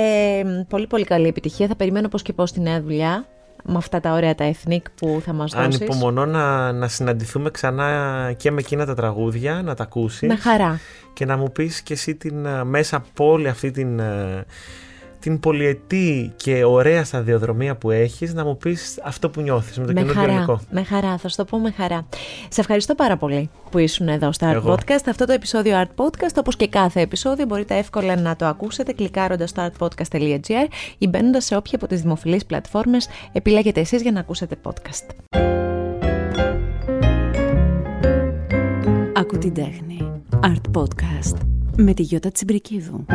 Πολύ πολύ καλή επιτυχία. Θα περιμένω πώς και πώς τη νέα δουλειά, με αυτά τα ωραία τα ethnic που θα μας δώσεις. Ανυπομονώ να, να συναντηθούμε ξανά και με εκείνα τα τραγούδια, να τα ακούσεις. Με χαρά. Και να μου πεις και εσύ την, μέσα από όλη αυτή την την πολυετή και ωραία σταδιοδρομία που έχεις, να μου πεις αυτό που νιώθεις με το καινούργιο υλικό. Με χαρά, θα σου το πω με χαρά. Σε ευχαριστώ πάρα πολύ που ήσουν εδώ στο Art Εγώ. Podcast. Αυτό το επεισόδιο Art Podcast, όπως και κάθε επεισόδιο, μπορείτε εύκολα να το ακούσετε κλικάροντας στο art podcast τελεία gr ή μπαίνοντας σε όποια από τις δημοφιλείς πλατφόρμες επιλέγετε εσείς για να ακούσετε podcast. Ακού την τέχνη. Art Podcast με τη Γιώτα Τσιμπρικίδου.